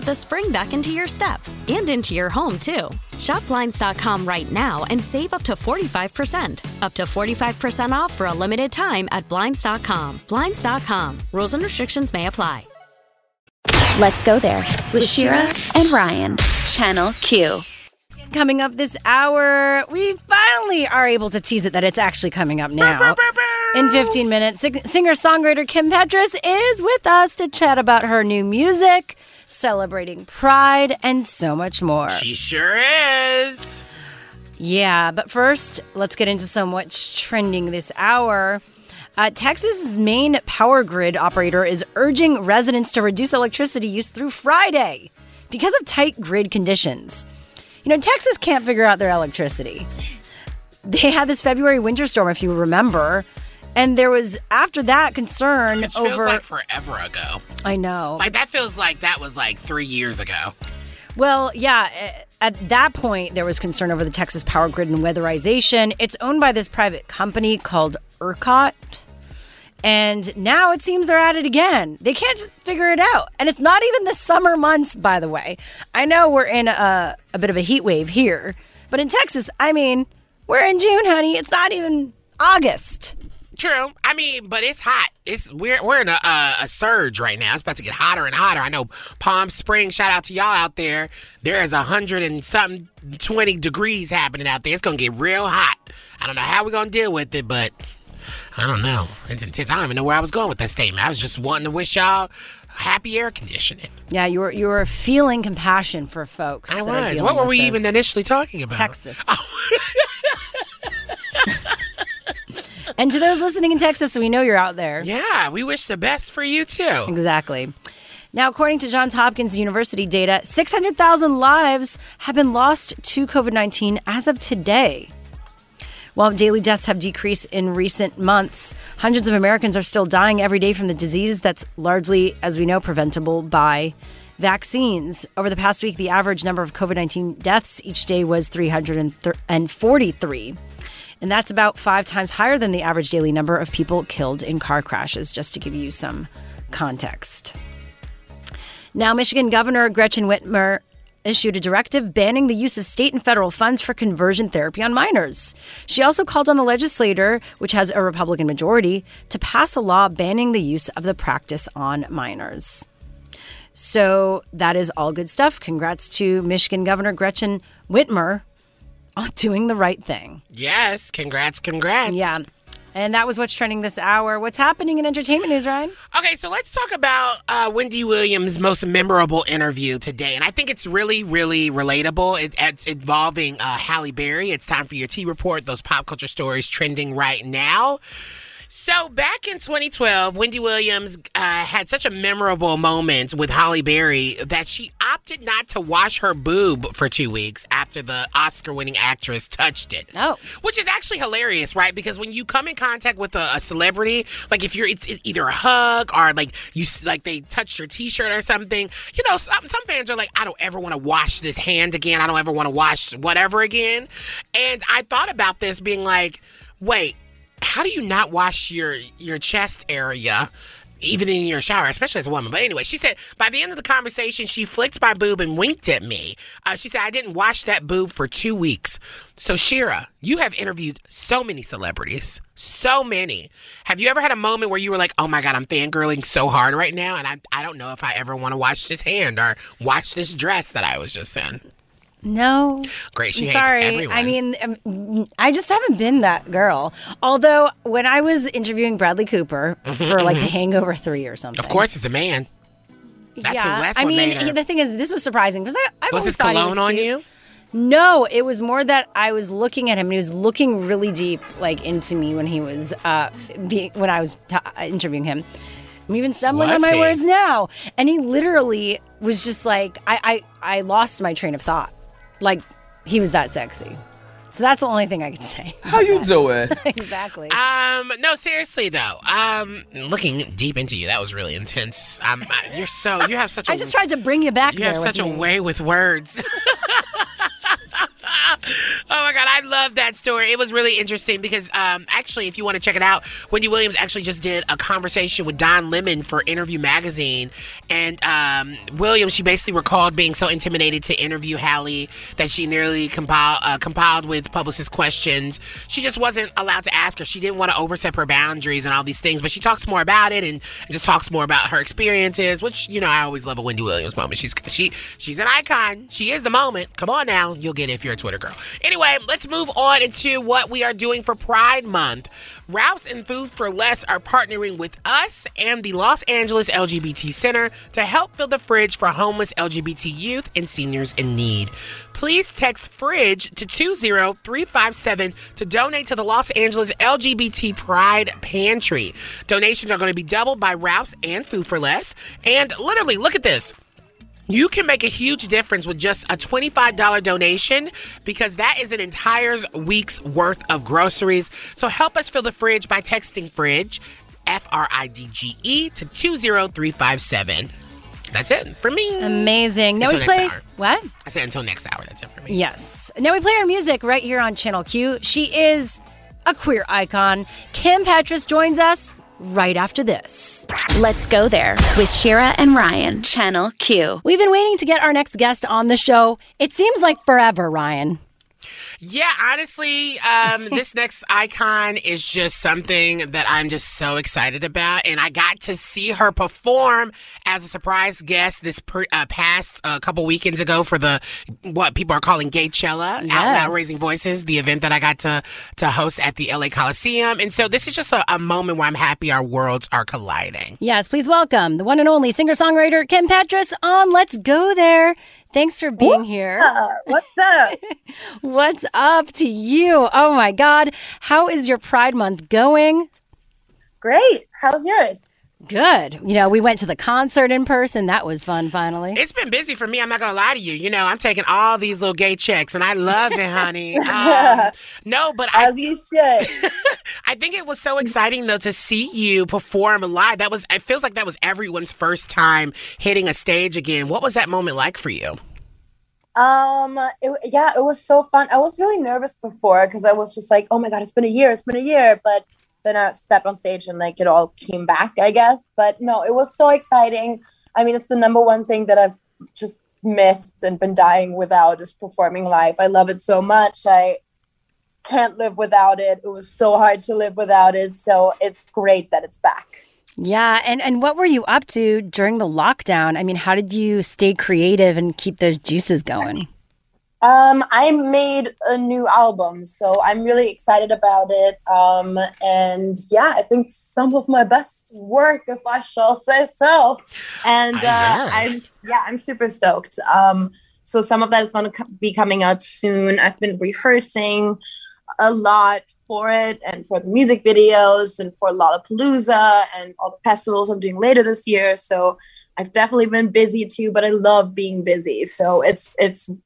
the spring back into your step and into your home, too. Shop Blinds.com right now and save up to 45%. Up to 45% off for a limited time at Blinds.com. Blinds.com. Rules and restrictions may apply. Let's go there with Shira and Ryan, Channel Q. Coming up this hour, we finally are able to tease it that it's actually coming up now. In 15 minutes, singer-songwriter Kim Petras is with us to chat about her new music, celebrating pride, and so much more. She sure is. Yeah, but first, let's get into some what's trending this hour. Texas's main power grid operator is urging residents to reduce electricity use through Friday because of tight grid conditions. You know, Texas can't figure out their electricity. They had this February winter storm, if you remember, and there was, after that, concern over... It feels like forever ago. I know. Like, that feels like that was, like, 3 years ago. Well, yeah, at that point, there was concern over the Texas power grid and weatherization. It's owned by this private company called ERCOT, and now it seems they're at it again. They can't just figure it out, and it's not even the summer months, by the way. I know we're in a bit of a heat wave here, but in Texas, I mean... We're in June, honey. It's not even August. True. I mean, but it's hot. We're in a surge right now. It's about to get hotter and hotter. I know Palm Springs, shout out to y'all out there. There is 120 degrees happening out there. It's going to get real hot. I don't know how we're going to deal with it, but I don't know. It's intense. I don't even know where I was going with that statement. I was just wanting to wish y'all happy air conditioning. Yeah, you were feeling compassion for folks. I was. What were we even initially talking about? Texas. Oh. And to those listening in Texas, we know you're out there. Yeah, we wish the best for you, too. Exactly. Now, according to Johns Hopkins University data, 600,000 lives have been lost to COVID-19 as of today. While daily deaths have decreased in recent months, hundreds of Americans are still dying every day from the disease that's largely, as we know, preventable by vaccines. Over the past week, the average number of COVID-19 deaths each day was 343. And that's about 5 times higher than the average daily number of people killed in car crashes, just to give you some context. Now, Michigan Governor Gretchen Whitmer issued a directive banning the use of state and federal funds for conversion therapy on minors. She also called on the legislature, which has a Republican majority, to pass a law banning the use of the practice on minors. So that is all good stuff. Congrats to Michigan Governor Gretchen Whitmer on doing the right thing. Yes. Congrats. Yeah. And that was what's trending this hour. What's happening in entertainment news, Ryan? Okay, so let's talk about Wendy Williams' most memorable interview today. And I think it's really, really relatable. It's involving Halle Berry. It's time for your Tea Report, those pop culture stories trending right now. So back in 2012, Wendy Williams had such a memorable moment with Halle Berry that she opted not to wash her boob for 2 weeks after the Oscar-winning actress touched it. Oh. Which is actually hilarious, right? Because when you come in contact with a celebrity, like if it's either a hug or like you like they touched your T-shirt or something, you know, some fans are like, I don't ever want to wash this hand again. I don't ever want to wash whatever again. And I thought about this being like, wait. How do you not wash your chest area, even in your shower, especially as a woman? But anyway, she said, by the end of the conversation, she flicked my boob and winked at me. She said, I didn't wash that boob for 2 weeks. So, Shira, you have interviewed so many celebrities, so many. Have you ever had a moment where you were like, oh, my God, I'm fangirling so hard right now, and I don't know if I ever want to wash this hand or wash this dress that I was just in? No. Great. She hates everyone. I mean, I just haven't been that girl. Although, when I was interviewing Bradley Cooper for like The Hangover 3 or something. Of course, it's a man. The thing is, this was surprising because I've always thought he was cute. Was his cologne on you? No, it was more that I was looking at him and he was looking really deep, like into me when he was when I was interviewing him. I'm even stumbling on my words now. And he literally was just like, I lost my train of thought. Like, he was that sexy. So that's the only thing I can say. How you doing? Exactly. No, seriously, though. Looking deep into you, that was really intense. You have such a... I just tried to bring you back there. You have such a way with words. Oh, my God. I love that story. It was really interesting because actually, if you want to check it out, Wendy Williams actually just did a conversation with Don Lemon for Interview Magazine. And Williams, she basically recalled being so intimidated to interview Halle that she nearly compiled with publicist questions. She just wasn't allowed to ask her. She didn't want to overstep her boundaries and all these things. But she talks more about it and just talks more about her experiences, which, you know, I always love a Wendy Williams moment. She's an icon. She is the moment. Come on now. You'll get it if you're a Twitter girl. Anyway, let's move on into what we are doing for Pride Month. Rouse and Food for Less are partnering with us and the Los Angeles LGBT Center to help fill the fridge for homeless LGBT youth and seniors in need. Please text FRIDGE to 20357 to donate to the Los Angeles LGBT Pride Pantry. Donations are going to be doubled by Rouse and Food for Less. And literally, look at this. You can make a huge difference with just a $25 donation, because that is an entire week's worth of groceries. So help us fill the fridge by texting FRIDGE, F-R-I-D-G-E, to 20357. That's it for me. Amazing. Now we play. What? I said until next hour. That's it for me. Yes. Now we play our music right here on Channel Q. She is a queer icon. Kim Petras joins us right after this. Let's go there with Shira and Ryan. Channel Q. We've been waiting to get our next guest on the show. It seems like forever, Ryan. Yeah, honestly, this next icon is just something that I'm just so excited about. And I got to see her perform as a surprise guest this past couple weekends ago for the, what people are calling Gaychella, yes. Out Loud Raising Voices, the event that I got to host at the LA Coliseum. And so this is just a moment where I'm happy our worlds are colliding. Yes, please welcome the one and only singer-songwriter Kim Petras on Let's Go There. Thanks for being here. What's up? What's up to you? Oh, my God. How is your Pride Month going? Great. How's yours? Good. You know, we went to the concert in person. That was fun, finally. It's been busy for me. I'm not going to lie to you. You know, I'm taking all these little gay checks, and I love it, honey. No, but as you should. I think it was so exciting, though, to see you perform live. It feels like that was everyone's first time hitting a stage again. What was that moment like for you? It was so fun. I was really nervous before because I was just like, oh, my God, it's been a year. But then I stepped on stage and like it all came back, I guess. But no, it was so exciting. I mean, it's the number one thing that I've just missed and been dying without is performing live. I love it so much. I can't live without it. It was so hard to live without it. So it's great that it's back. Yeah. And what were you up to during the lockdown? I mean, how did you stay creative and keep those juices going? I made a new album, so I'm really excited about it. And yeah, I think some of my best work, if I shall say so. And I'm super stoked. So some of that is going to be coming out soon. I've been rehearsing a lot for it and for the music videos and for Lollapalooza and all the festivals I'm doing later this year. So I've definitely been busy too, but I love being busy. So it's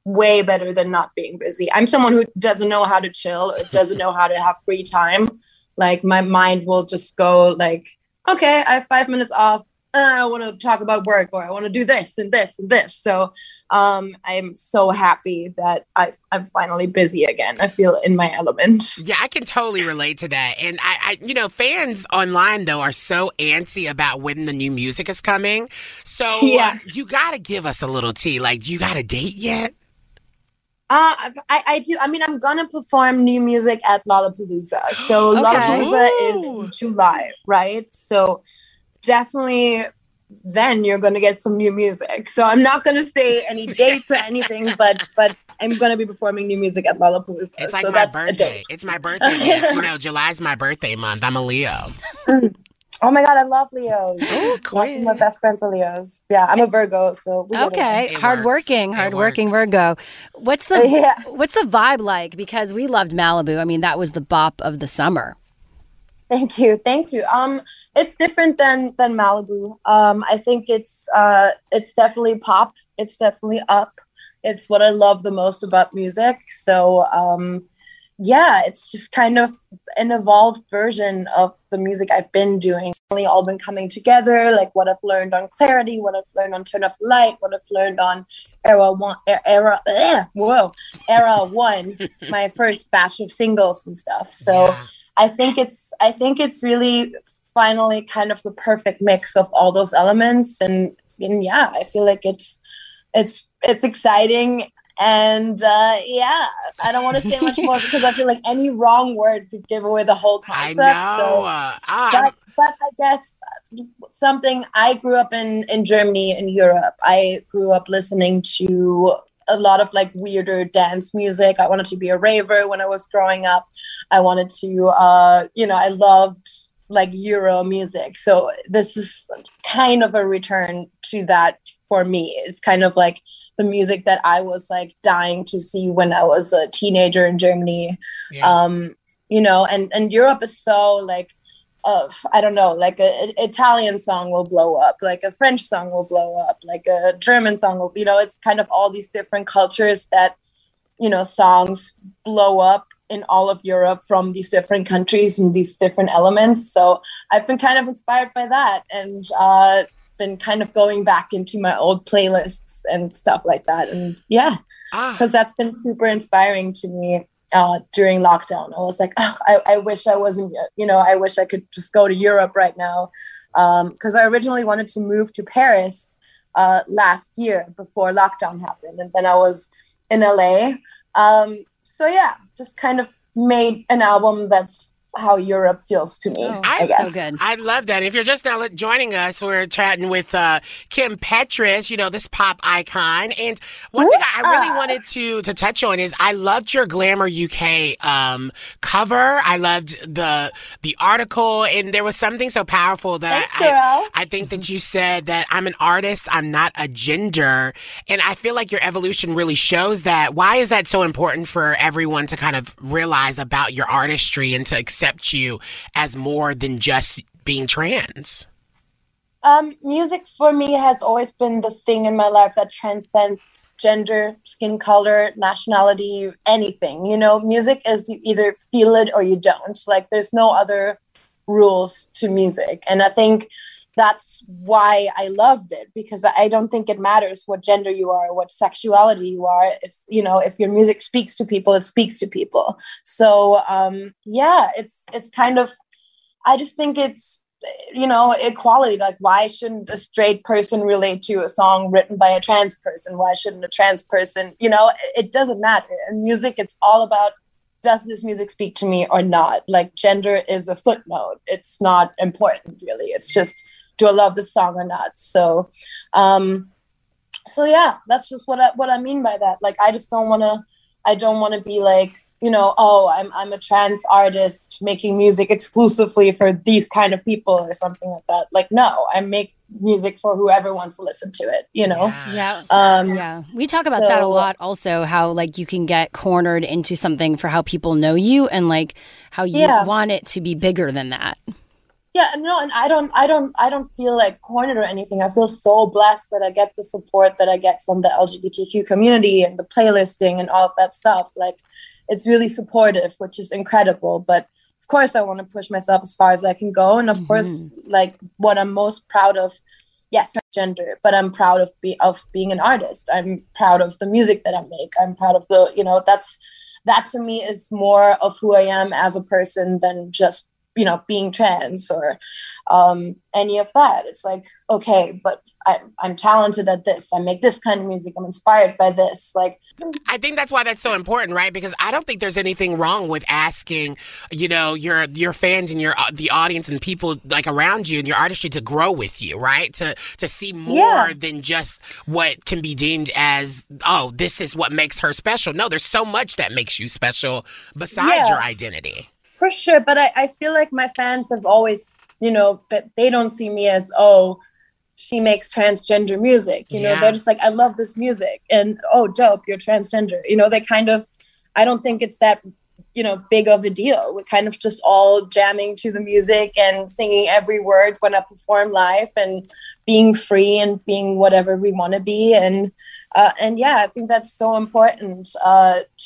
way better than not being busy. I'm someone who doesn't know how to chill or doesn't know how to have free time. Like my mind will just go like, okay, I have 5 minutes off. I want to talk about work, or I want to do this and this and this. So I'm so happy that I'm finally busy again. I feel in my element. Yeah, I can totally relate to that. And I fans online, though, are so antsy about when the new music is coming. So you got to give us a little tea. Like, do you got a date yet? I do. I mean, I'm going to perform new music at Lollapalooza. So okay. Lollapalooza is July, right? So definitely then you're going to get some new music. So I'm not going to say any dates or anything, but I'm going to be performing new music at Lollapalooza. It's like so my birthday. It's my birthday. You know, July's my birthday month. I'm a Leo. Oh my God, I love Leos. Ooh, cool. My best friends are Leos. Yeah, I'm a Virgo, so we okay. Hardworking Virgo. What's the vibe like? Because we loved Malibu. I mean, that was the bop of the summer. Thank you. It's different than Malibu. I think it's definitely pop. It's definitely up. It's what I love the most about music. So, it's just kind of an evolved version of the music I've been doing. It's really all been coming together, like what I've learned on Clarity, what I've learned on Turn Off the Light, what I've learned on Era One, my first batch of singles and stuff. So. Yeah. I think it's really finally kind of the perfect mix of all those elements, and I feel like it's exciting, and I don't want to say much more because I feel like any wrong word could give away the whole concept. I know. But I guess something I grew up in Germany, in Europe. I grew up listening to a lot of like weirder dance music. I wanted to be a raver when I was growing up. I wanted to, I loved like Euro music. So this is kind of a return to that for me. It's kind of like the music that I was like dying to see when I was a teenager in Germany. Yeah. And Europe is so like, an Italian song will blow up, like a French song will blow up, like a German song will, it's kind of all these different cultures that, songs blow up in all of Europe from these different countries and these different elements. So I've been kind of inspired by that and been kind of going back into my old playlists and stuff like that. And yeah, because that's been super inspiring to me. During lockdown, I was like, I wish I wasn't, I wish I could just go to Europe right now. Because I originally wanted to move to Paris last year before lockdown happened. And then I was in LA. Just kind of made an album that's how Europe feels to me. I guess. So good. I love that. If you're just now joining us, we're chatting with Kim Petras, this pop icon. And one thing I really wanted to touch on is I loved your Glamour UK cover. I loved the article, and there was something so powerful that I think that you said that I'm an artist, I'm not a gender. And I feel like your evolution really shows that. Why is that so important for everyone to kind of realize about your artistry and to accept you as more than just being trans? Music for me has always been the thing in my life that transcends gender, skin color, nationality, anything. Music is you either feel it or you don't. Like there's no other rules to music. And I think that's why I loved it, because I don't think it matters what gender you are, what sexuality you are. If your music speaks to people, it speaks to people. So it's kind of, I just think it's, equality. Like, why shouldn't a straight person relate to a song written by a trans person? Why shouldn't a trans person, it doesn't matter. In music, it's all about, does this music speak to me or not? Like, gender is a footnote. It's not important, really. It's just, do I love this song or not? So, that's just what I mean by that. Like, I don't want to be like, I'm a trans artist making music exclusively for these kind of people or something like that. Like, no, I make music for whoever wants to listen to it, Yes. Yeah. We talk about that a lot also, how like you can get cornered into something for how people know you and like how you want it to be bigger than that. Yeah, no, and I don't feel like cornered or anything. I feel so blessed that I get the support that I get from the LGBTQ community and the playlisting and all of that stuff. Like, it's really supportive, which is incredible. But of course, I want to push myself as far as I can go. And of course, like what I'm most proud of, yes, I'm gender, but I'm proud of being an artist. I'm proud of the music that I make. I'm proud of the, that to me is more of who I am as a person than just being trans or any of that. It's like, okay, but I'm talented at this. I make this kind of music. I'm inspired by this. Like, I think that's why that's so important, right? Because I don't think there's anything wrong with asking, your fans and the audience and people like around you and your artistry to grow with you, right? To see more than just what can be deemed as, oh, this is what makes her special. No, there's so much that makes you special besides your identity. For sure, but I feel like my fans have always, that they don't see me as, oh, she makes transgender music. They're just like, I love this music. And, oh, dope, you're transgender. They kind of, I don't think it's that, big of a deal. We're kind of just all jamming to the music and singing every word when I perform live and being free and being whatever we want to be. And I think that's so important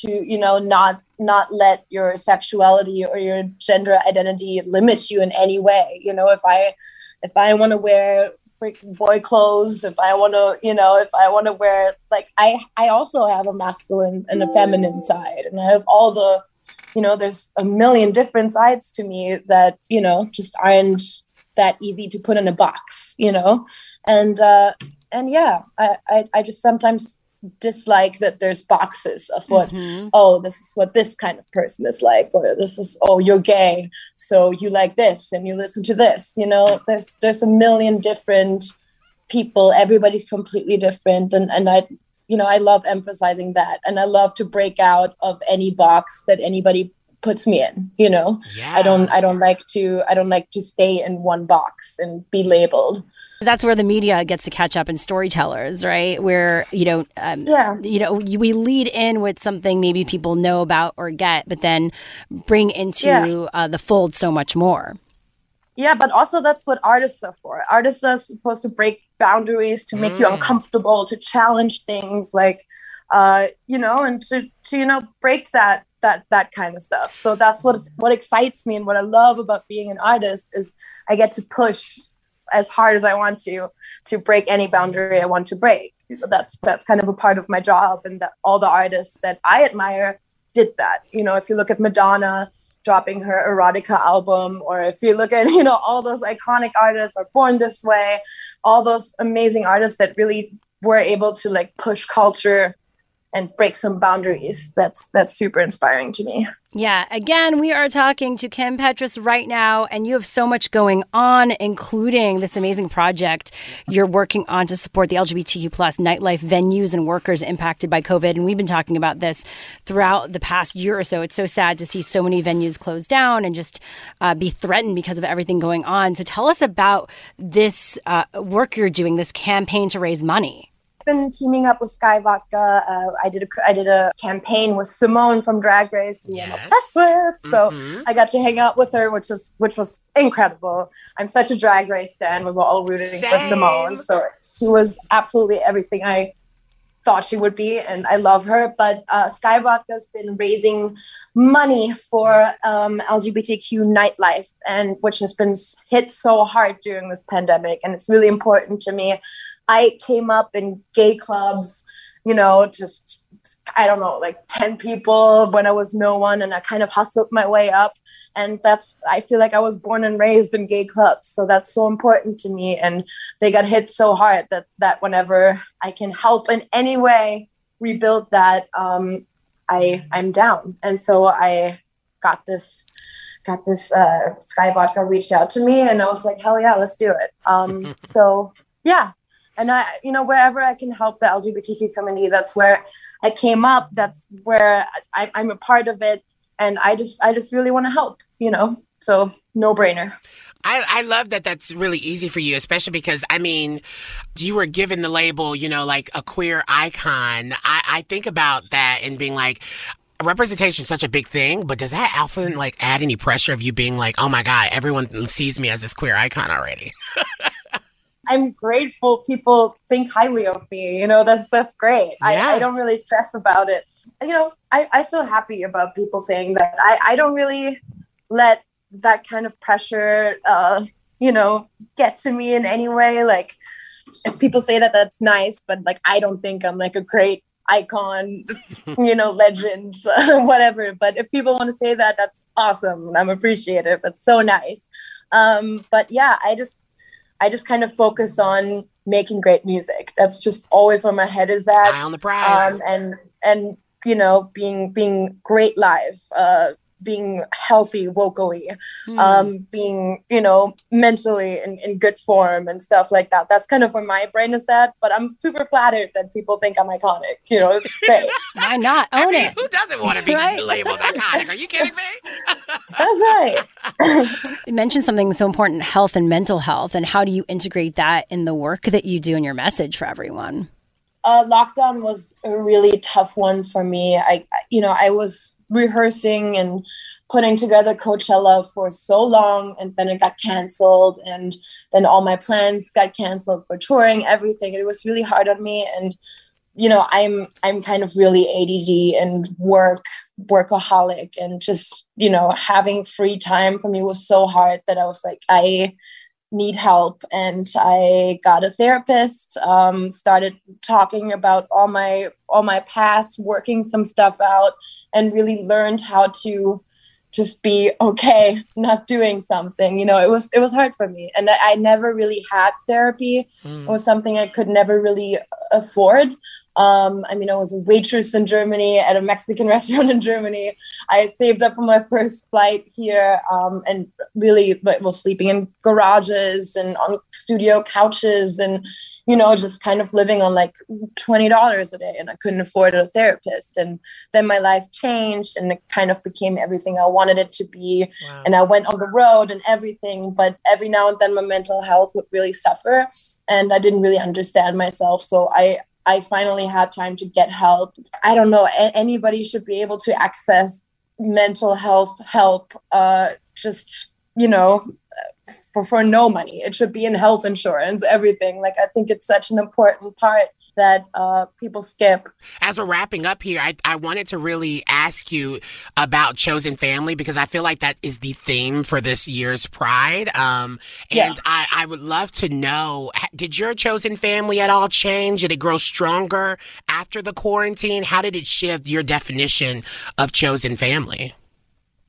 to, not let your sexuality or your gender identity limit you in any way. If I want to wear freaking boy clothes, if I want to wear, like, I also have a masculine and a feminine side, and I have all the, there's a million different sides to me that, just aren't that easy to put in a box, I just sometimes dislike that there's boxes of what, this is what this kind of person is like, or this is, oh, you're gay, so you like this and you listen to this, there's a million different people. Everybody's completely different. And I, you know, I love emphasizing that. And I love to break out of any box that anybody puts me in, you know. Yeah. I don't like to stay in one box and be labeled. That's where the media gets to catch up, and storytellers, right? Where, you know, you know, we lead in with something maybe people know about or get, but then bring into the fold so much more. Yeah, but also that's what artists are for. Artists are supposed to break boundaries, to make you uncomfortable, to challenge things, like, you know, and to you know, break that kind of stuff. So that's what excites me, and what I love about being an artist is I get to push as hard as I want to break any boundary I want to break. That's kind of a part of my job, and that all the artists that I admire did that. You know, if you look at Madonna dropping her erotica album, or if you look at, you know, all those iconic artists, or Born This Way, all those amazing artists that really were able to like push culture and break some boundaries. That's super inspiring to me. Yeah. Again, we are talking to Kim Petras right now, and you have so much going on, including this amazing project you're working on to support the LGBTQ plus nightlife venues and workers impacted by COVID. And we've been talking about this throughout the past year or so. It's so sad to see so many venues close down and just be threatened because of everything going on. So tell us about this work you're doing, this campaign to raise money. Been teaming up with Sky Vodka. I did a campaign with Simone from Drag Race, who I'm obsessed with. So I got to hang out with her, which was incredible. I'm such a Drag Race fan. We were all rooting for Simone. So she was absolutely everything I thought she would be, and I love her. But Sky Vodka's been raising money for LGBTQ nightlife, and which has been hit so hard during this pandemic, and it's really important to me. I came up in gay clubs, you know, just, I don't know, like 10 people when I was no one, and I kind of hustled my way up. And that's, I feel like I was born and raised in gay clubs. So that's so important to me. And they got hit so hard that whenever I can help in any way rebuild that, I'm down. And so I got this Sky Vodka reached out to me, and I was like, hell yeah, let's do it. So yeah. And I, you know, wherever I can help the LGBTQ community, that's where I came up. That's where I'm a part of it. And I just really want to help, you know, so no brainer. I love that that's really easy for you, especially because, I mean, you were given the label, you know, like a queer icon. I think about that and being like, representation is such a big thing, but does that often like add any pressure of you being like, oh my God, everyone sees me as this queer icon already? I'm grateful people think highly of me. You know, that's great. Yeah. I don't really stress about it. You know, I feel happy about people saying that. I don't really let that kind of pressure, you know, get to me in any way. Like, if people say that, that's nice. But, like, I don't think I'm, like, a great icon, you know, legend, whatever. But if people want to say that, that's awesome. I'm appreciative. That's so nice. But, yeah, I just kind of focus on making great music. That's just always where my head is at. Eye on the prize. And you know, being great live, being healthy vocally, being, you know, mentally in good form and stuff like that. That's kind of where my brain is at. But I'm super flattered that people think I'm iconic. You know, it's great. Why not own it? Who doesn't want to be labeled iconic? Are you kidding me? That's right. You mentioned something so important, health and mental health. And how do you integrate that in the work that you do and your message for everyone? Lockdown was a really tough one for me. I was rehearsing and putting together Coachella for so long, and then it got canceled, and then all my plans got canceled for touring, everything. It was really hard on me. And, you know, I'm kind of really ADD and workaholic, and just, you know, having free time for me was so hard that I was like, I need help. And I got a therapist, started talking about all my past, working some stuff out, and really learned how to just be okay not doing something. You know, it was hard for me, and I never really had therapy. It was something I could never really afford, I mean, I was a waitress in Germany at a Mexican restaurant in Germany. I saved up for my first flight here, and really was sleeping in garages and on studio couches and, you know, just kind of living on like $20 a day, and I couldn't afford a therapist. And then my life changed and it kind of became everything I wanted it to be. Wow. And I went on the road and everything, but every now and then my mental health would really suffer and I didn't really understand myself. So I finally had time to get help. I don't know, anybody should be able to access mental health help, just, you know, for no money. It should be in health insurance, everything. Like, I think it's such an important part that people skip. As we're wrapping up here, I wanted to really ask you about chosen family, because I feel like that is the theme for this year's Pride. And yes. I would love to know, did your chosen family at all change? Did it grow stronger after the quarantine? How did it shift your definition of chosen family?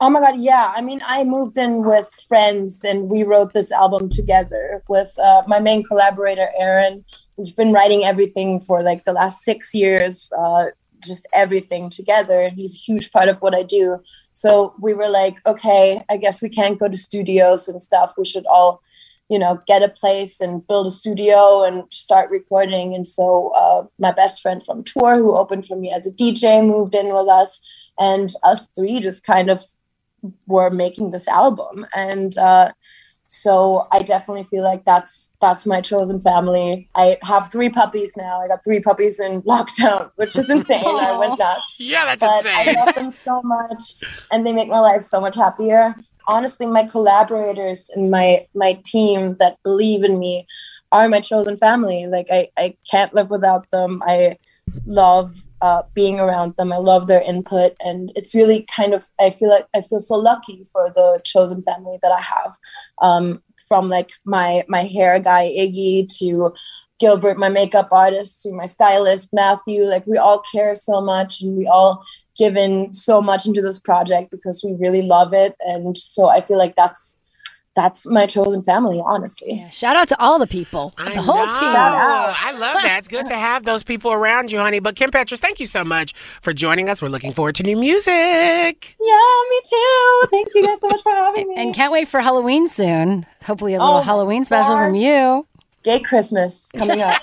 Oh my God, yeah. I mean, I moved in with friends and we wrote this album together with my main collaborator, Aaron. We've been writing everything for like the last 6 years, just everything together. He's a huge part of what I do. So we were like, okay, I guess we can't go to studios and stuff. We should all, you know, get a place and build a studio and start recording. And so my best friend from tour, who opened for me as a DJ, moved in with us, and us three just kind of were making this album. And so I definitely feel like that's my chosen family. I have 3 puppies now. I got 3 puppies in lockdown, which is insane. I went nuts. Yeah, that's insane. I love them so much and they make my life so much happier. Honestly, my collaborators and my team that believe in me are my chosen family. Like, I can't live without them. I love being around them. I love their input. And it's really kind of, I feel so lucky for the chosen family that I have, from like my hair guy, Iggy, to Gilbert, my makeup artist, to my stylist, Matthew. Like, we all care so much and we all give in so much into this project because we really love it. And so I feel like that's my chosen family, honestly. Yeah, shout out to all the people. The whole team. I love that. It's good to have those people around you, honey. But Kim Petras, thank you so much for joining us. We're looking forward to new music. Yeah, me too. Thank you guys so much for having me. And can't wait for Halloween soon. Hopefully a little Halloween special from you. Gay Christmas coming up.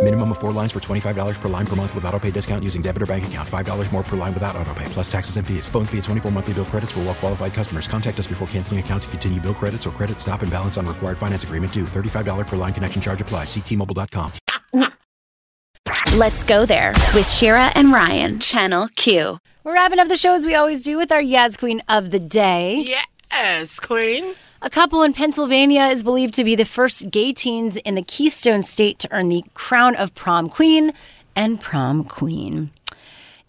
Minimum of 4 lines for $25 per line per month with autopay discount using debit or bank account. $5 more per line without autopay, plus taxes and fees. Phone fee at 24 monthly bill credits for well qualified customers. Contact us before canceling account to continue bill credits or credit stop and balance on required finance agreement due. $35 per line connection charge applies. See T-Mobile.com. Let's go there with Shira and Ryan, Channel Q. We're wrapping up the show as we always do with our Yas Queen of the day. Yes, Queen. A couple in Pennsylvania is believed to be the first gay teens in the Keystone State to earn the crown of prom queen and prom queen.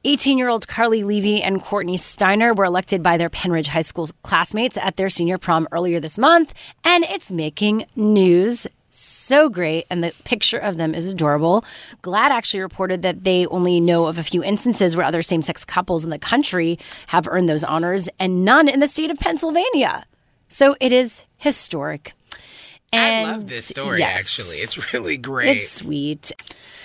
18-year-olds Carly Levy and Courtney Steiner were elected by their Penridge High School classmates at their senior prom earlier this month, and it's making news. So great, and the picture of them is adorable. Glad actually reported that they only know of a few instances where other same-sex couples in the country have earned those honors, and none in the state of Pennsylvania. So it is historic. And I love this story, actually. It's really great. It's sweet.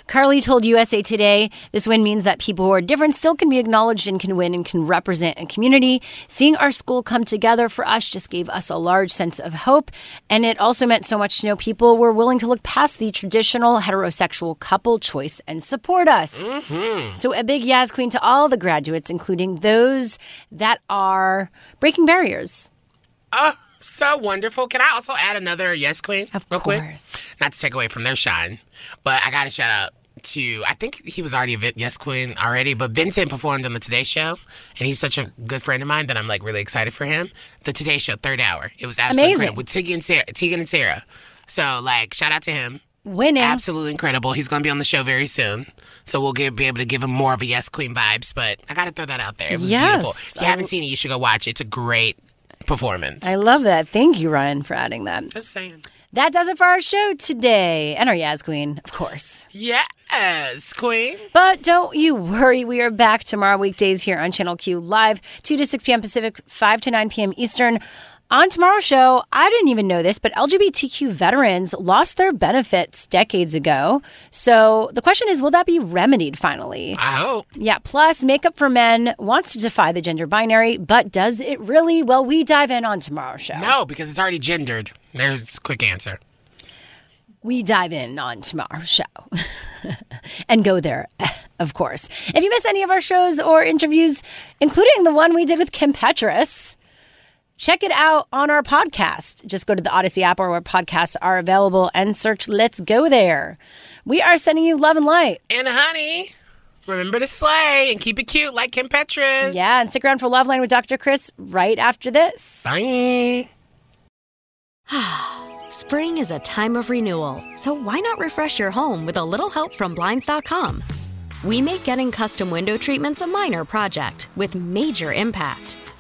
Carly told USA Today, "This win means that people who are different still can be acknowledged and can win and can represent a community. Seeing our school come together for us just gave us a large sense of hope. And it also meant so much to know people were willing to look past the traditional heterosexual couple choice and support us." Mm-hmm. So a big Yas Queen to all the graduates, including those that are breaking barriers. Oh, so wonderful. Can I also add another Yes Queen? Of course. Quick? Not to take away from their shine, but I got to shout out to, I think he was already a Yes Queen already, but Vincent performed on the Today Show, and he's such a good friend of mine that I'm like really excited for him. The Today Show, 3rd hour. It was absolutely amazing. With Tegan and Sarah. So, like, shout out to him. Winning. Absolutely incredible. He's going to be on the show very soon, so we'll be able to give him more of a Yes Queen vibes, but I got to throw that out there. It was beautiful. If you haven't seen it, you should go watch it. It's a great performance. I love that. Thank you, Ryan, for adding that. Just saying. That does it for our show today. And our Yas Queen, of course. Yeah. Yes, Queen. But don't you worry. We are back tomorrow weekdays here on Channel Q Live, 2 to 6 p.m. Pacific, 5 to 9 p.m. Eastern. On tomorrow's show, I didn't even know this, but LGBTQ veterans lost their benefits decades ago. So the question is, will that be remedied finally? I hope. Yeah. Plus, Makeup for Men wants to defy the gender binary, but does it really? Well, we dive in on tomorrow's show. No, because it's already gendered. There's a quick answer. We dive in on tomorrow's show and go there, of course. If you miss any of our shows or interviews, including the one we did with Kim Petras, check it out on our podcast. Just go to the Odyssey app or where podcasts are available and search Let's Go There. We are sending you love and light. And honey, remember to slay and keep it cute like Kim Petras. Yeah, and stick around for Love Line with Dr. Chris right after this. Bye. Spring is a time of renewal, so why not refresh your home with a little help from Blinds.com? We make getting custom window treatments a minor project with major impact.